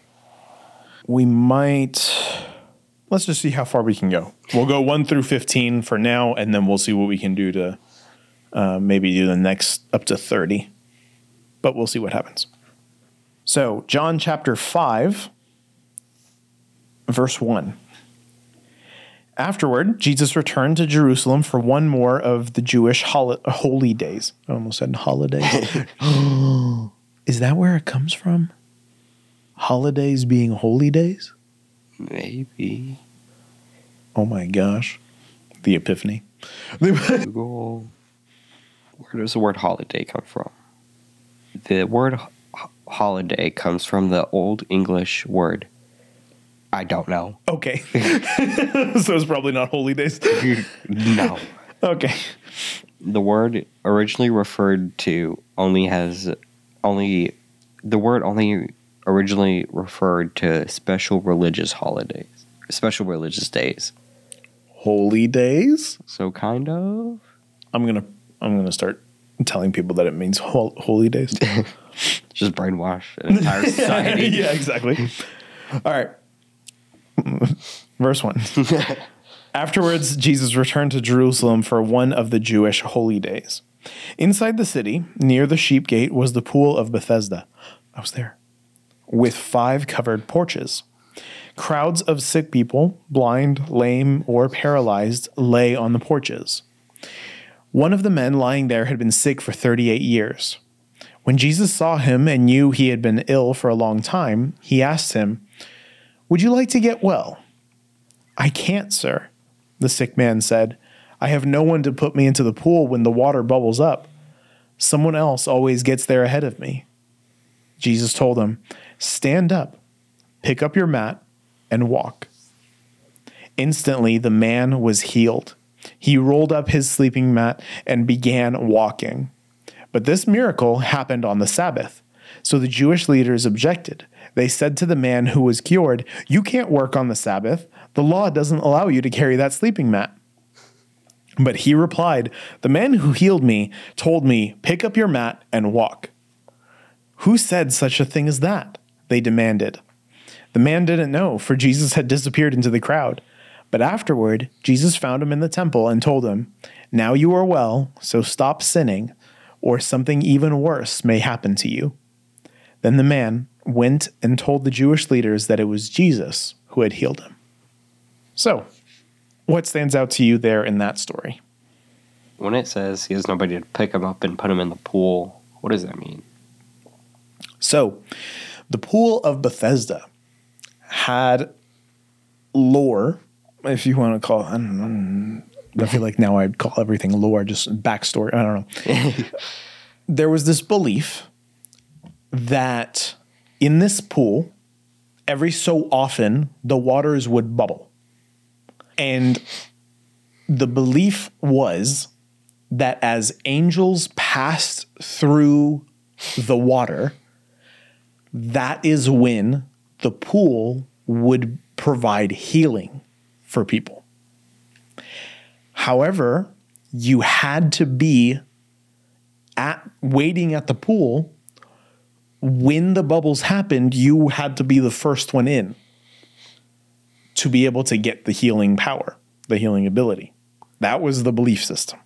We might, let's just see how far we can go. We'll go one through fifteen for now, and then we'll see what we can do to uh, maybe do the next up to thirty. But we'll see what happens. So John chapter five, verse one. Afterward, Jesus returned to Jerusalem for one more of the Jewish hol- holy days. I almost said holidays. Is that where it comes from? Holidays being holy days? Maybe. Oh my gosh. The epiphany. Google. Where does the word holiday come from? The word ho- holiday comes from the Old English word. I don't know. Okay. So it's probably not holy days? No. Okay. The word originally referred to only has only the word only originally referred to special religious holidays. Special religious days. Holy days? So kind of. I'm going to I'm going to start telling people that it means hol- holy days. Just brainwash an entire society. Yeah, exactly. All right. Verse one. Afterwards, Jesus returned to Jerusalem for one of the Jewish holy days. Inside the city, near the sheep gate, was the Pool of Bethesda. I was there. With five covered porches. Crowds of sick people, blind, lame, or paralyzed, lay on the porches. One of the men lying there had been sick for thirty-eight years. When Jesus saw him and knew he had been ill for a long time, he asked him, "Would you like to get well?" "I can't, sir," the sick man said. "I have no one to put me into the pool when the water bubbles up. Someone else always gets there ahead of me." Jesus told him, "Stand up, pick up your mat, and walk." Instantly, the man was healed. He rolled up his sleeping mat and began walking. But this miracle happened on the Sabbath, so the Jewish leaders objected. They said to the man who was cured, "You can't work on the Sabbath. The law doesn't allow you to carry that sleeping mat." But he replied, "The man who healed me told me, 'Pick up your mat and walk.'" "Who said such a thing as that?" they demanded. The man didn't know, for Jesus had disappeared into the crowd. But afterward, Jesus found him in the temple and told him, "Now you are well, so stop sinning, or something even worse may happen to you." Then the man went and told the Jewish leaders that it was Jesus who had healed him. So, What stands out to you there in that story? When it says he has nobody to pick him up and put him in the pool, what does that mean? So, the Pool of Bethesda had lore, if you want to call it, I don't know. I feel like now I'd call everything lore, just backstory. I don't know. There was this belief that in this pool, every so often, the waters would bubble. And the belief was that as angels passed through the water, that is when the pool would provide healing for people. However, you had to be at waiting at the pool. When the bubbles happened, you had to be the first one in to be able to get the healing power, the healing ability. That was the belief system.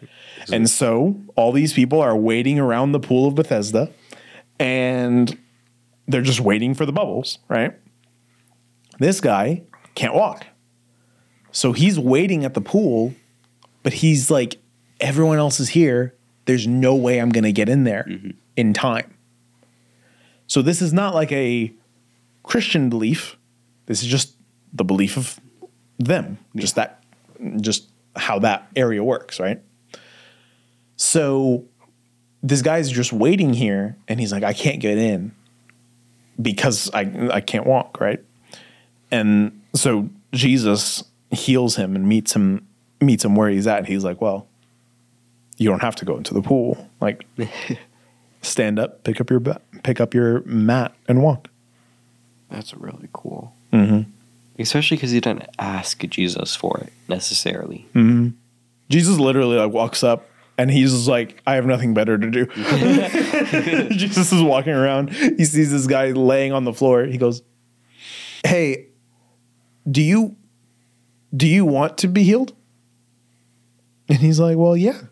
Exactly. And so all these people are waiting around the Pool of Bethesda, and they're just waiting for the bubbles, right? This guy can't walk. So he's waiting at the pool, but he's like, everyone else is here. There's no way I'm going to get in there mm-hmm. in time. So this is not like a Christian belief. This is just the belief of them, yeah. just that, just how that area works, right? So this guy's just waiting here, and he's like, I can't get in because I I can't walk, right? And so Jesus heals him and meets him, meets him where he's at. And he's like, well, you don't have to go into the pool. Like, stand up, pick up your, pick up your mat and walk. That's really cool. Mm-hmm. Especially because he didn't ask Jesus for it necessarily. Mm-hmm. Jesus literally like walks up and he's like, I have nothing better to do. Jesus is walking around. He sees this guy laying on the floor. He goes, hey, do you, do you want to be healed? And he's like, well, yeah.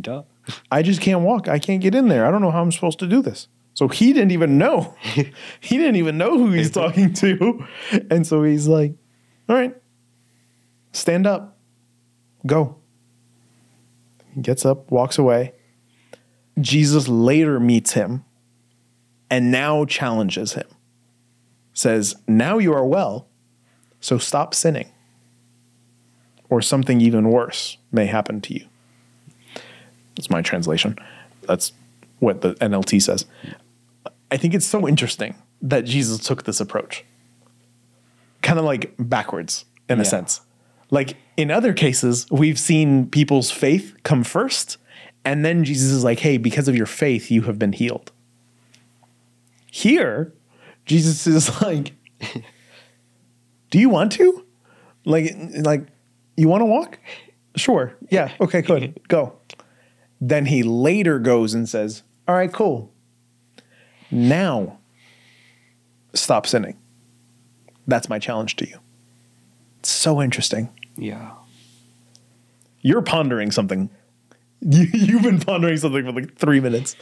Duh. I just can't walk. I can't get in there. I don't know how I'm supposed to do this. So he didn't even know. He didn't even know who he's talking to. And so he's like, all right, stand up, go. He gets up, walks away. Jesus later meets him and now challenges him. Says, now you are well, so stop sinning. Or something even worse may happen to you. That's my translation. That's what the N L T says. I think it's so interesting that Jesus took this approach. Kind of like backwards in yeah. a sense. Like in other cases, we've seen people's faith come first. And then Jesus is like, hey, because of your faith, you have been healed. Here, Jesus is like, do you want to? Like, like, you want to walk? Sure. Yeah. Okay, good. Go. Then he later goes and says, all right, cool. Now, stop sinning. That's my challenge to you. It's so interesting. Yeah. You're pondering something. You, you've been pondering something for like three minutes.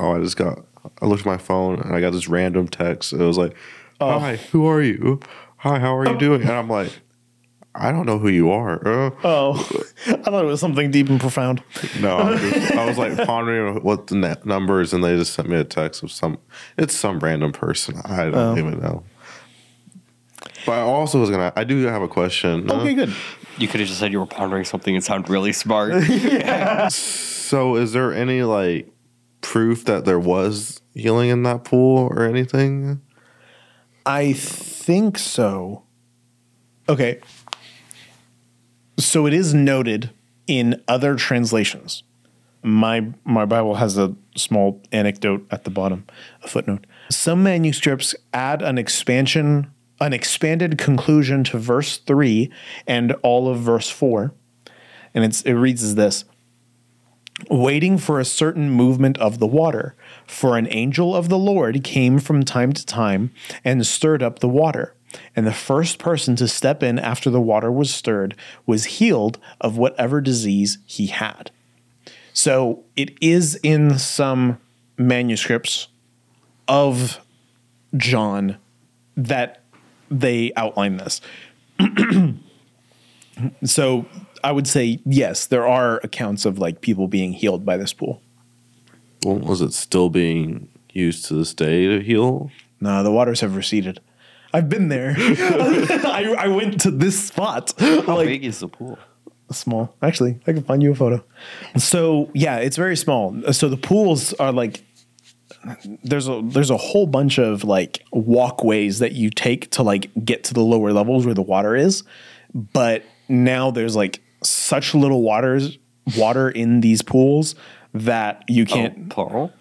Oh, I just got, I looked at my phone and I got this random text. It was like, oh. Hi, who are you? Hi, how are you doing? And I'm like, I don't know who you are. Uh, oh, I thought it was something deep and profound. No, I was, I was like pondering what the net numbers, and they just sent me a text of some, it's some random person. I don't oh. even know. But I also was going to, I do have a question. Okay, uh, good. You could have just said you were pondering something and sound really smart. yeah. So is there any like proof that there was healing in that pool or anything? I think so. Okay. So it is noted in other translations. My my Bible has a small anecdote at the bottom, a footnote. Some manuscripts add an expansion, an expanded conclusion to verse three and all of verse four. And it's, it reads as this. Waiting for a certain movement of the water, for an angel of the Lord came from time to time and stirred up the water. And the first person to step in after the water was stirred was healed of whatever disease he had. So it is in some manuscripts of John that they outline this. So I would say, yes, there are accounts of like people being healed by this pool. Well, was it still being used to this day to heal? No, the waters have receded. I've been there. I, I went to this spot. How like, big is the pool? Small. Actually, I can find you a photo. So yeah, it's very small. So the pools are like, there's a there's a whole bunch of like walkways that you take to like get to the lower levels where the water is. But now there's like such little waters water in these pools that you can't. Oh, plural?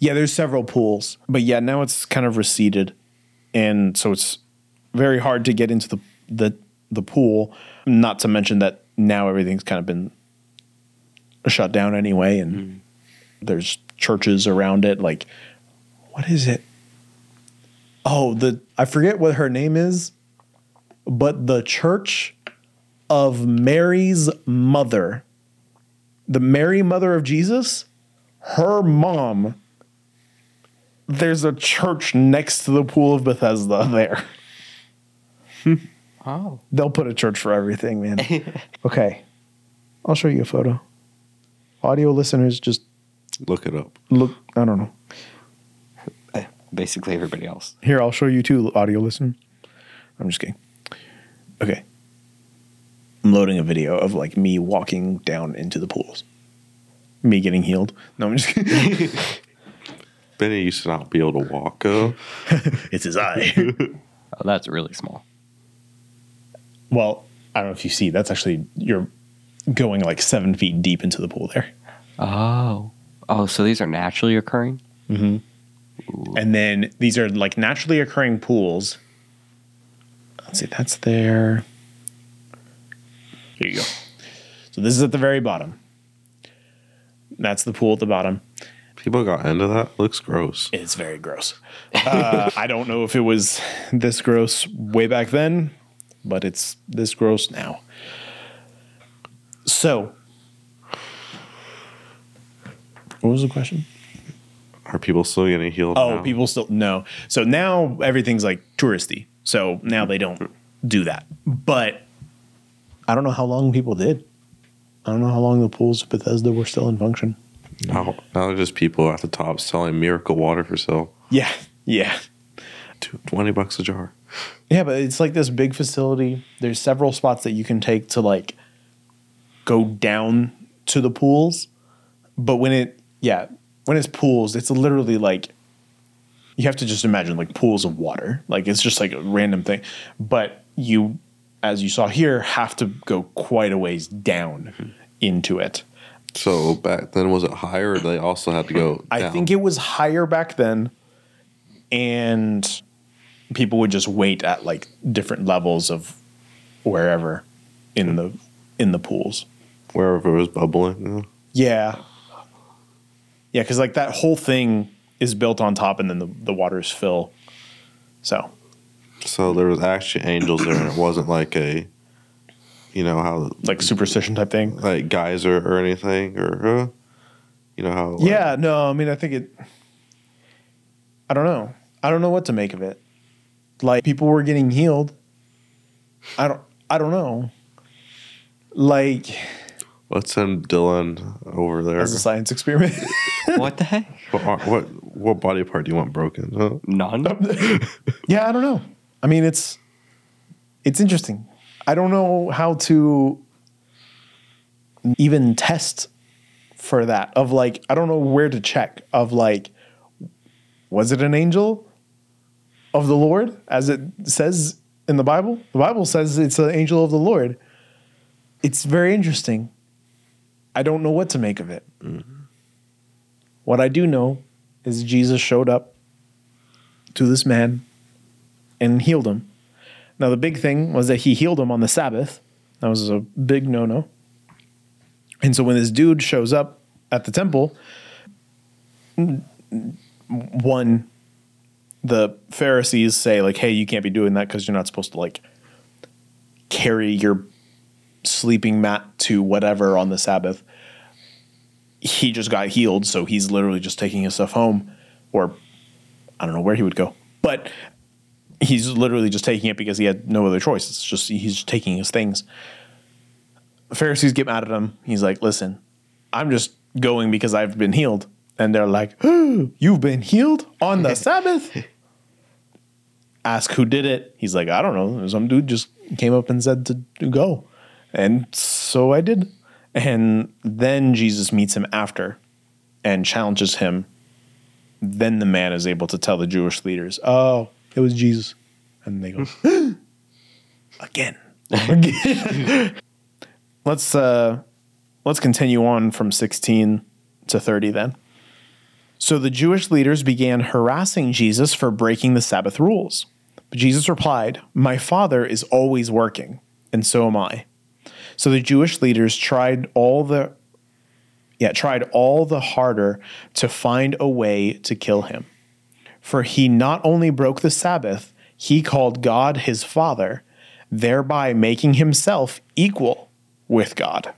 Yeah, there's several pools. But yeah, now it's kind of receded. And so it's very hard to get into the, the the pool, not to mention that now everything's kind of been shut down anyway. And mm. there's churches around it. Like, what is it? Oh, the I forget what her name is, but the Church of Mary's mother, the Mary mother of Jesus, her mom. There's a church next to the Pool of Bethesda there. Oh. They'll put a church for everything, man. Okay. I'll show you a photo. Audio listeners, just... Look it up. Look, I don't know. Basically everybody else. Here, I'll show you too, audio listener. I'm just kidding. Okay. I'm loading a video of like me walking down into the pools. Me getting healed. No, I'm just kidding. Benny used to not be able to walk. Uh. It's his eye. Oh, that's really small. Well, I don't know if you see. That's actually, you're going like seven feet deep into the pool there. Oh. Oh, so these are naturally occurring? Mm-hmm. And then these are like naturally occurring pools. Let's see, that's there. Here you go. So this is at the very bottom. That's the pool at the bottom. People got into that. Looks gross. It's very gross. Uh, I don't know if it was this gross way back then, but it's this gross now. So, what was the question? Are people still getting healed? Oh, now? People still no. So now everything's like touristy. So now they don't do that. But I don't know how long people did. I don't know how long the pools of Bethesda were still in function. Now, now they're just people at the top selling miracle water for sale. Yeah, yeah. twenty bucks a jar. Yeah, but it's like this big facility. There's several spots that you can take to like go down to the pools. But when it, yeah, when it's pools, it's literally like, you have to just imagine like pools of water. Like it's just like a random thing. But you, as you saw here, have to go quite a ways down mm-hmm. into it. So back then, was it higher or they also had to go down? I think it was higher back then, and people would just wait at like different levels of wherever in the in the pools. Wherever it was bubbling. Yeah. Yeah, because like that whole thing is built on top and then the, the waters fill. So. So there was actually angels there and it wasn't like a... You know how like superstition type thing, like geyser or anything, or uh, you know how. Like, yeah, no, I mean, I think it. I don't know. I don't know what to make of it. Like people were getting healed. I don't. I don't know. Like. Let's send Dillon over there as a science experiment. What the heck? What, what what body part do you want broken? Huh? None. Yeah, I don't know. I mean, it's it's interesting. I don't know how to even test for that of like, I don't know where to check of like, was it an angel of the Lord? As it says in the Bible, the Bible says it's an angel of the Lord. It's very interesting. I don't know what to make of it. Mm-hmm. What I do know is Jesus showed up to this man and healed him. Now, the big thing was that he healed him on the Sabbath. That was a big no-no. And so when this dude shows up at the temple, one, the Pharisees say, like, hey, you can't be doing that because you're not supposed to, like, carry your sleeping mat to whatever on the Sabbath. He just got healed, so he's literally just taking his stuff home. Or I don't know where he would go. But... he's literally just taking it because he had no other choice. It's just he's just taking his things. The Pharisees get mad at him. He's like, listen, I'm just going because I've been healed. And they're like, oh, you've been healed on the Sabbath? Ask who did it. He's like, I don't know. Some dude just came up and said to go. And so I did. And then Jesus meets him after and challenges him. Then the man is able to tell the Jewish leaders, oh, it was Jesus. And they go, again. again. Let's uh, let's continue on from sixteen to thirty then. So the Jewish leaders began harassing Jesus for breaking the Sabbath rules. But Jesus replied, my Father is always working, and so am I. So the Jewish leaders tried all the yeah, tried all the harder to find a way to kill him. For he not only broke the Sabbath, he called God his Father, thereby making himself equal with God.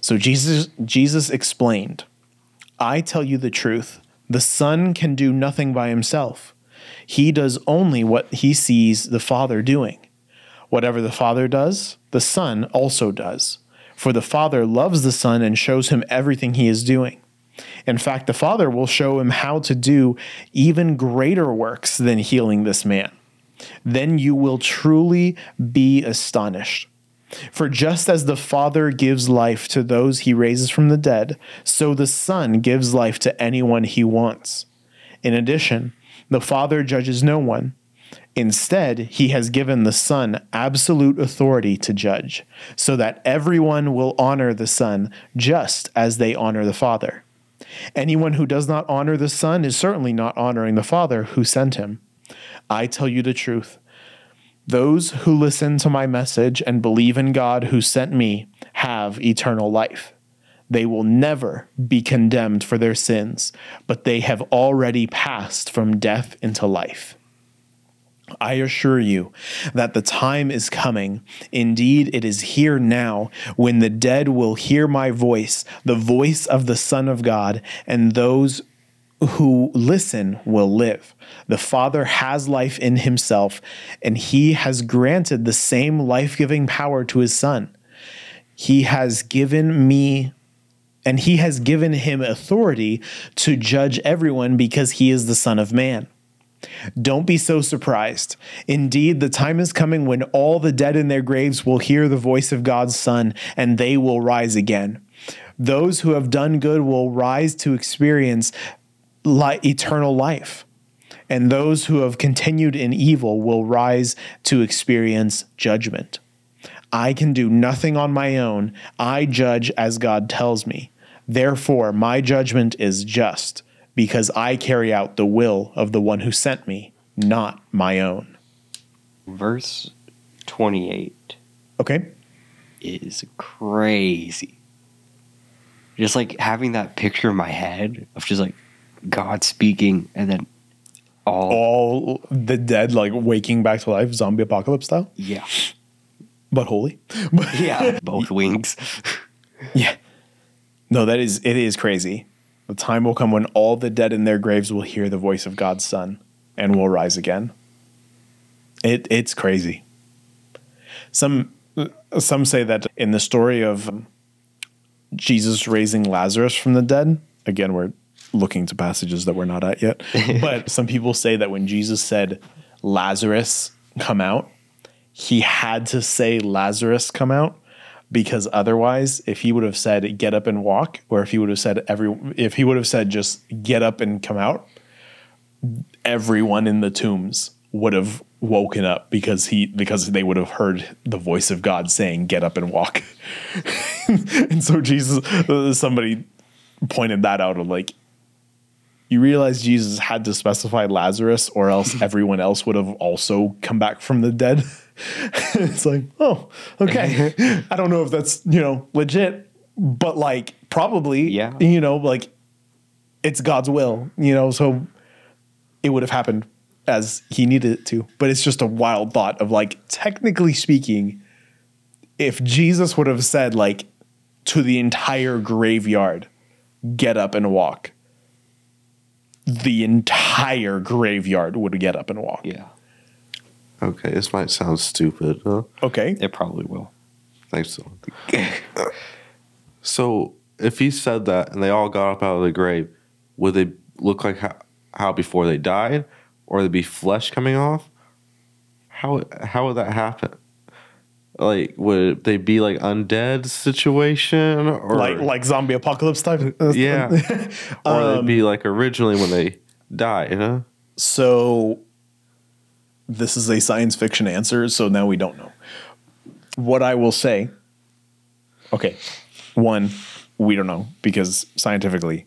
So Jesus Jesus explained, I tell you the truth, the Son can do nothing by himself. He does only what he sees the Father doing. Whatever the Father does, the Son also does. For the Father loves the Son and shows him everything he is doing. In fact, the Father will show him how to do even greater works than healing this man. Then you will truly be astonished. For just as the Father gives life to those he raises from the dead, so the Son gives life to anyone he wants. In addition, the Father judges no one. Instead, he has given the Son absolute authority to judge, so that everyone will honor the Son just as they honor the Father. Anyone who does not honor the Son is certainly not honoring the Father who sent him. I tell you the truth. Those who listen to my message and believe in God who sent me have eternal life. They will never be condemned for their sins, but they have already passed from death into life. I assure you that the time is coming. Indeed, it is here now, when the dead will hear my voice, the voice of the Son of God, and those who listen will live. The Father has life in himself, and he has granted the same life-giving power to his Son. He has given me, and he has given him authority to judge everyone because he is the Son of Man. Don't be so surprised. Indeed, the time is coming when all the dead in their graves will hear the voice of God's Son, and they will rise again. Those who have done good will rise to experience Li- eternal life, and those who have continued in evil will rise to experience judgment. I can do nothing on my own. I judge as God tells me. Therefore, my judgment is just, because I carry out the will of the one who sent me, not my own. Verse twenty-eight. Okay. Is crazy. Just like having that picture in my head of just like God speaking, and then all all the dead like waking back to life, zombie apocalypse style. Yeah, but holy. Yeah, both wings. Yeah, no, that is it is crazy. The time will come when all the dead in their graves will hear the voice of God's Son and will rise again. It it's crazy. Some some say that in the story of Jesus raising Lazarus from the dead. Again, we're looking to passages that we're not at yet. But some people say that when Jesus said, Lazarus, come out, he had to say, Lazarus, come out, because otherwise, if he would have said, get up and walk, or if he would have said, every, if he would have said, just get up and come out, everyone in the tombs would have woken up because he, because they would have heard the voice of God saying, get up and walk. And so Jesus, somebody pointed that out of like, you realize Jesus had to specify Lazarus, or else everyone else would have also come back from the dead. It's like, oh, okay. I don't know if that's, you know, legit, but like probably, yeah. You know, like it's God's will, you know, so it would have happened as he needed it to. But it's just a wild thought of like, technically speaking, if Jesus would have said like to the entire graveyard, get up and walk, the entire graveyard would get up and walk. Yeah. Okay, this might sound stupid. Huh? Okay. It probably will. Thanks, Dillon. So if he said that and they all got up out of the grave, would they look like how, how before they died? Or there'd be flesh coming off? How how would that happen? Like, would they be like undead situation? Or like like zombie apocalypse type? Yeah. Or um, they'd be like originally when they died, huh? So this is a science fiction answer, so now we don't know. What I will say, okay, one, we don't know because scientifically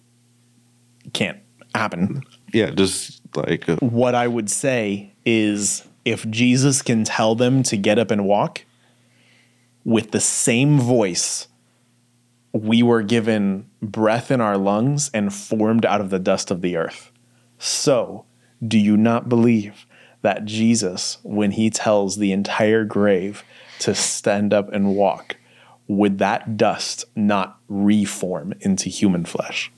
it can't happen. Yeah, just like... Uh, what I would say is if Jesus can tell them to get up and walk with the same voice, we were given breath in our lungs and formed out of the dust of the earth. So do you not believe that Jesus, when he tells the entire grave to stand up and walk, would that dust not reform into human flesh?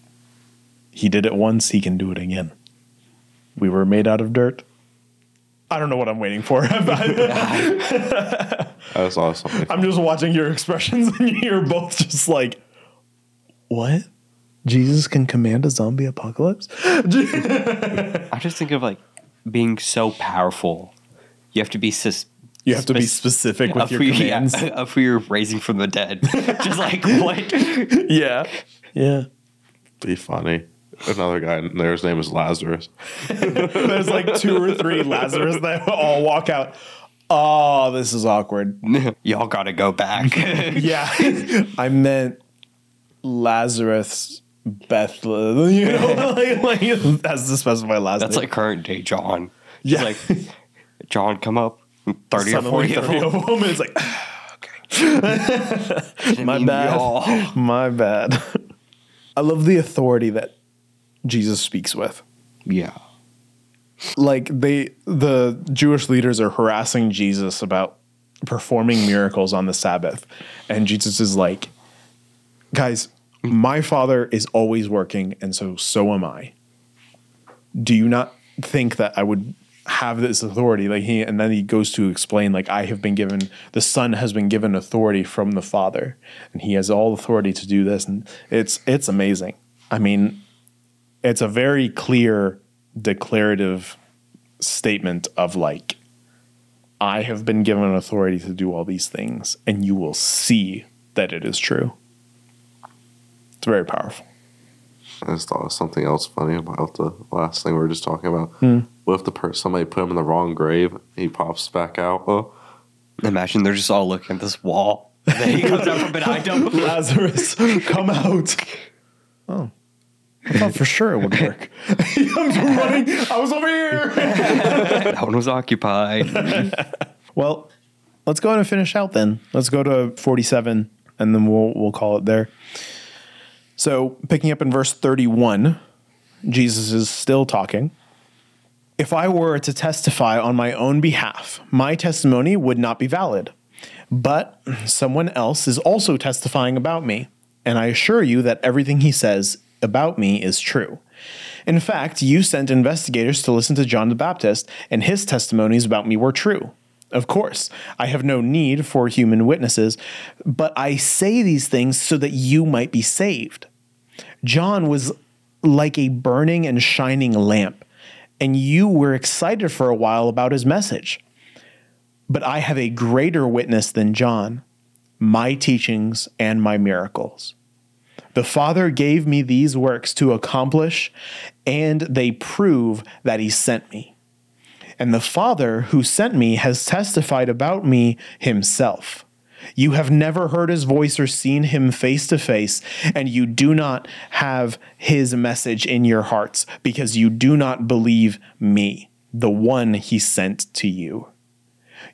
He did it once, he can do it again. We were made out of dirt. I don't know what I'm waiting for. That was awesome. I'm just watching your expressions and you're both just like, what? Jesus can command a zombie apocalypse? I just think of like being so powerful. You have to be sus- You have to be specific with your commands. Yeah, of who you're raising from the dead. Just like, what? Yeah. Yeah. Be funny. Another guy in there, his name is Lazarus. There's like two or three Lazarus that all walk out. Oh, this is awkward. Y'all got to go back. Yeah. I meant Lazarus Bethlehem. You know, like, like, that's to specify Lazarus. That's like current day John. Yeah. He's like, John, come up. thirty Suddenly or forty of them. It's like, okay. My bad. Y'all. My bad. I love the authority that Jesus speaks with. Yeah. Like they, the Jewish leaders are harassing Jesus about performing miracles on the Sabbath. And Jesus is like, guys, my Father is always working. And so, so am I. Do you not think that I would have this authority? Like he, and then he goes to explain, like, I have been given, the Son has been given authority from the Father and he has all authority to do this. And it's, it's amazing. I mean, it's a very clear declarative statement of like, I have been given authority to do all these things and you will see that it is true. It's very powerful. I just thought of something else funny about the last thing we were just talking about. Hmm. What if the per- somebody put him in the wrong grave? He pops back out. Oh. Imagine they're just all looking at this wall. And then he comes out from behind him. Lazarus, come out. Oh. I thought for sure it would work. I'm running. I was over here. That one was occupied. Well, let's go ahead and finish out then. Let's go to forty-seven, and then we'll we'll call it there. So picking up in verse thirty-one, Jesus is still talking. If I were to testify on my own behalf, my testimony would not be valid, but someone else is also testifying about me. And I assure you that everything he says about me is true. In fact, you sent investigators to listen to John the Baptist, and his testimonies about me were true. Of course, I have no need for human witnesses, but I say these things so that you might be saved. John was like a burning and shining lamp, and you were excited for a while about his message. But I have a greater witness than John, my teachings and my miracles. The Father gave me these works to accomplish, and they prove that he sent me. And the Father who sent me has testified about me himself. You have never heard his voice or seen him face to face, and you do not have his message in your hearts, because you do not believe me, the one he sent to you.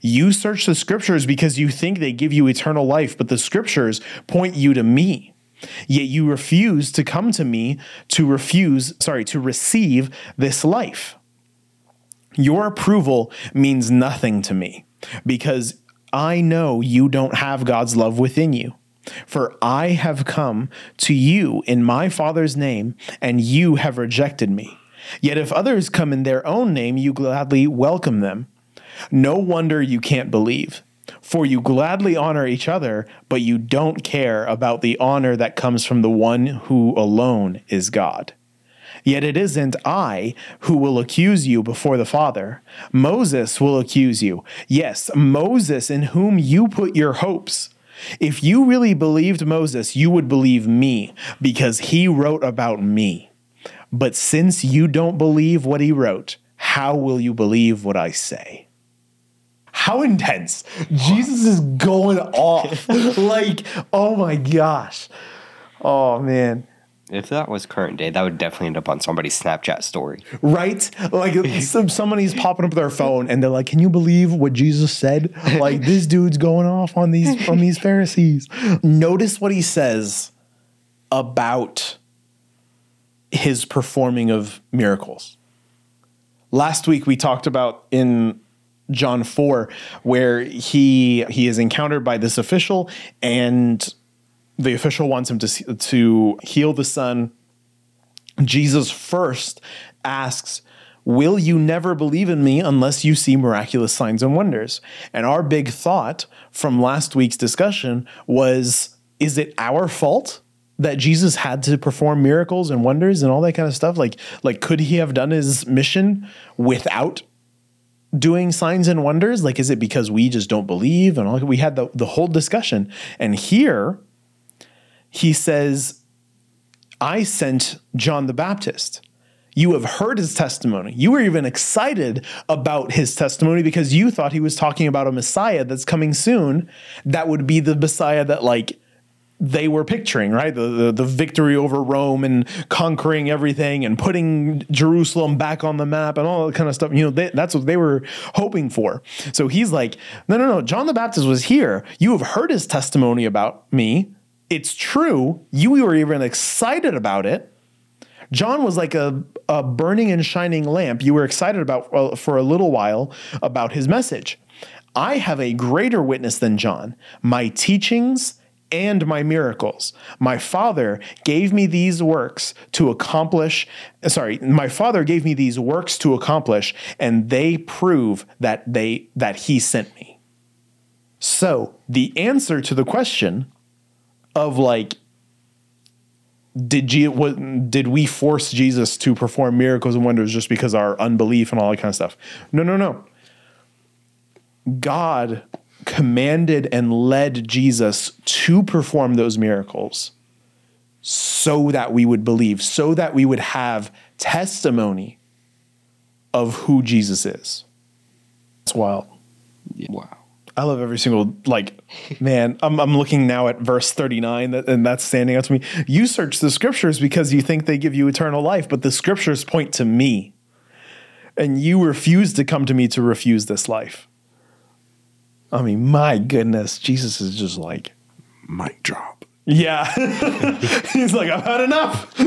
You search the scriptures because you think they give you eternal life, but the scriptures point you to me. Yet you refuse to come to me to refuse, sorry, to receive this life. Your approval means nothing to me, because I know you don't have God's love within you. For I have come to you in my Father's name, and you have rejected me. Yet if others come in their own name, you gladly welcome them. No wonder you can't believe, for you gladly honor each other, but you don't care about the honor that comes from the one who alone is God. Yet it isn't I who will accuse you before the Father. Moses will accuse you. Yes, Moses, in whom you put your hopes. If you really believed Moses, you would believe me, because he wrote about me. But since you don't believe what he wrote, how will you believe what I say? How intense. Jesus is going off. Like, oh my gosh. Oh, man. If that was current day, that would definitely end up on somebody's Snapchat story. Right? Like, some, somebody's popping up their phone, and they're like, can you believe what Jesus said? Like, this dude's going off on these, on these Pharisees. Notice what he says about his performing of miracles. Last week, we talked about in John four, where he he is encountered by this official, and the official wants him to to heal the son. Jesus first asks, will you never believe in me unless you see miraculous signs and wonders? And our big thought from last week's discussion was, is it our fault that Jesus had to perform miracles and wonders and all that kind of stuff? Like, like could he have done his mission without doing signs and wonders? Like, is it because we just don't believe? And all, we had the, the whole discussion. And here, he says, I sent John the Baptist. You have heard his testimony. You were even excited about his testimony because you thought he was talking about a Messiah that's coming soon. That would be the Messiah that, like, they were picturing, right? The, the, the victory over Rome and conquering everything and putting Jerusalem back on the map and all that kind of stuff. You know, they, that's what they were hoping for. So he's like, no, no, no. John the Baptist was here. You have heard his testimony about me. It's true. You were even excited about it. John was like a, a burning and shining lamp. You were excited about for a little while about his message. I have a greater witness than John, my teachings and my miracles. My father gave me these works to accomplish. Sorry, my father gave me these works to accomplish, and they prove that they that he sent me. So the answer to the question of like, did you, what, did we force Jesus to perform miracles and wonders just because of our unbelief and all that kind of stuff? No, no, no. God commanded and led Jesus to perform those miracles so that we would believe, so that we would have testimony of who Jesus is. That's wild. Yeah. Wow. I love every single, like, man, I'm I'm looking now at verse thirty-nine, that, and that's standing out to me. You search the scriptures because you think they give you eternal life, but the scriptures point to me, and you refuse to come to me to refuse this life. I mean, my goodness, Jesus is just like, mic drop. Yeah. He's like, I've had enough.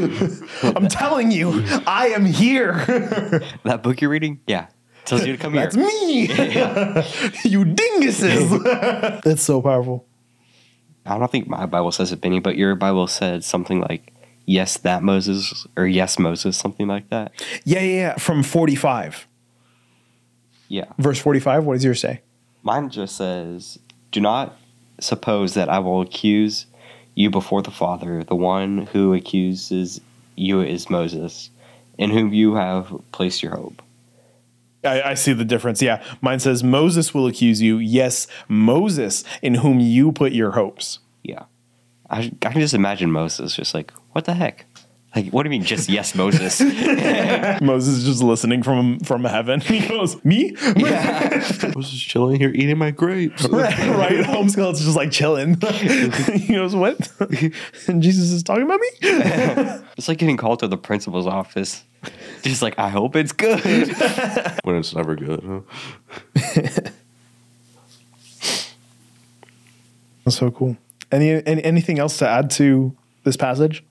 I'm telling you, I am here. That book you're reading? Yeah. Tells you to come That's here. That's me. You dinguses. That's so powerful. I don't think my Bible says it, Benny, but your Bible said something like, yes, that Moses, or yes, Moses, something like that. Yeah, yeah, yeah. From forty-five. Yeah. Verse forty-five, what does yours say? Mine just says, do not suppose that I will accuse you before the Father. The one who accuses you is Moses, in whom you have placed your hope. I, I see the difference. Yeah. Mine says, Moses will accuse you. Yes, Moses, in whom you put your hopes. Yeah. I, I can just imagine Moses just like, what the heck? Like, what do you mean just yes, Moses? Moses is just listening from from heaven. He goes, me? Yeah. I was just chilling here eating my grapes. Right. Right. Homeschool is just like chilling. He goes, what? And Jesus is talking about me? It's like getting called to the principal's office. Just like, I hope it's good. When it's never good, huh? That's so cool. Any, any anything else to add to this passage?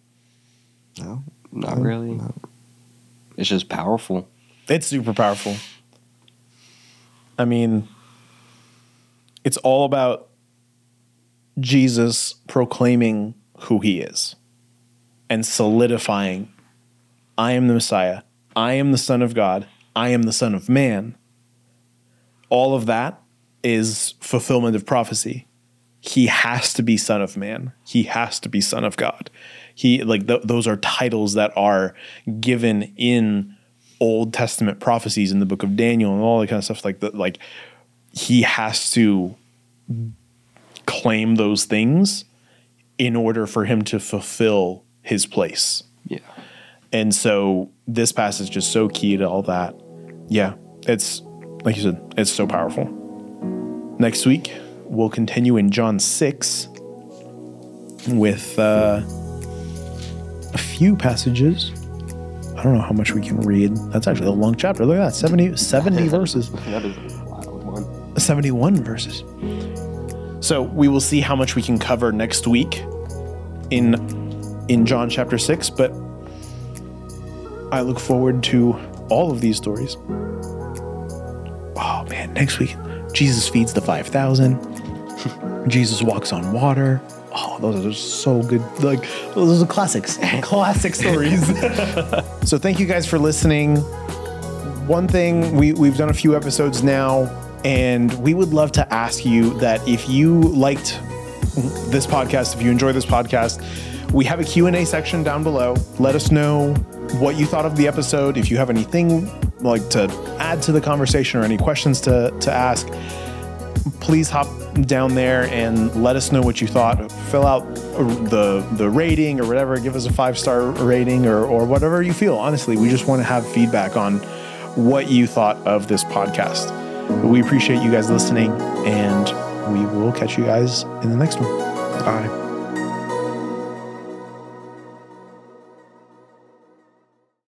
No, not no, really. No. It's just powerful. It's super powerful. I mean, it's all about Jesus proclaiming who he is and solidifying, I am the Messiah. I am the Son of God. I am the Son of Man. all of that is fulfillment of prophecy. He has to be Son of Man. He has to be Son of God. He like th- those are titles that are given in Old Testament prophecies in the book of Daniel and all that kind of stuff. Like that, like he has to claim those things in order for him to fulfill his place. Yeah. And so this passage is so key to all that. Yeah. It's like you said, it's so powerful. Next week, we'll continue in John six with uh, a few passages. I don't know how much we can read. That's actually a long chapter. Look at that, seventy, seventy verses. That is a wild one. seventy-one verses. So we will see how much we can cover next week in in John chapter six, but I look forward to all of these stories. Oh man, next week, Jesus feeds the five thousand. Jesus walks on water. Oh, those are so good. Like, those are classics, classic stories. So thank you guys for listening. One thing, we, we've done a few episodes now, and we would love to ask you that if you liked this podcast, if you enjoy this podcast, we have a Q and A section down below. Let us know what you thought of the episode. If you have anything like to add to the conversation or any questions to, to ask, please hop down there and let us know what you thought. Fill out the the rating or whatever. Give us a five-star rating or, or whatever you feel. Honestly, we just want to have feedback on what you thought of this podcast. But we appreciate you guys listening, and we will catch you guys in the next one. Bye.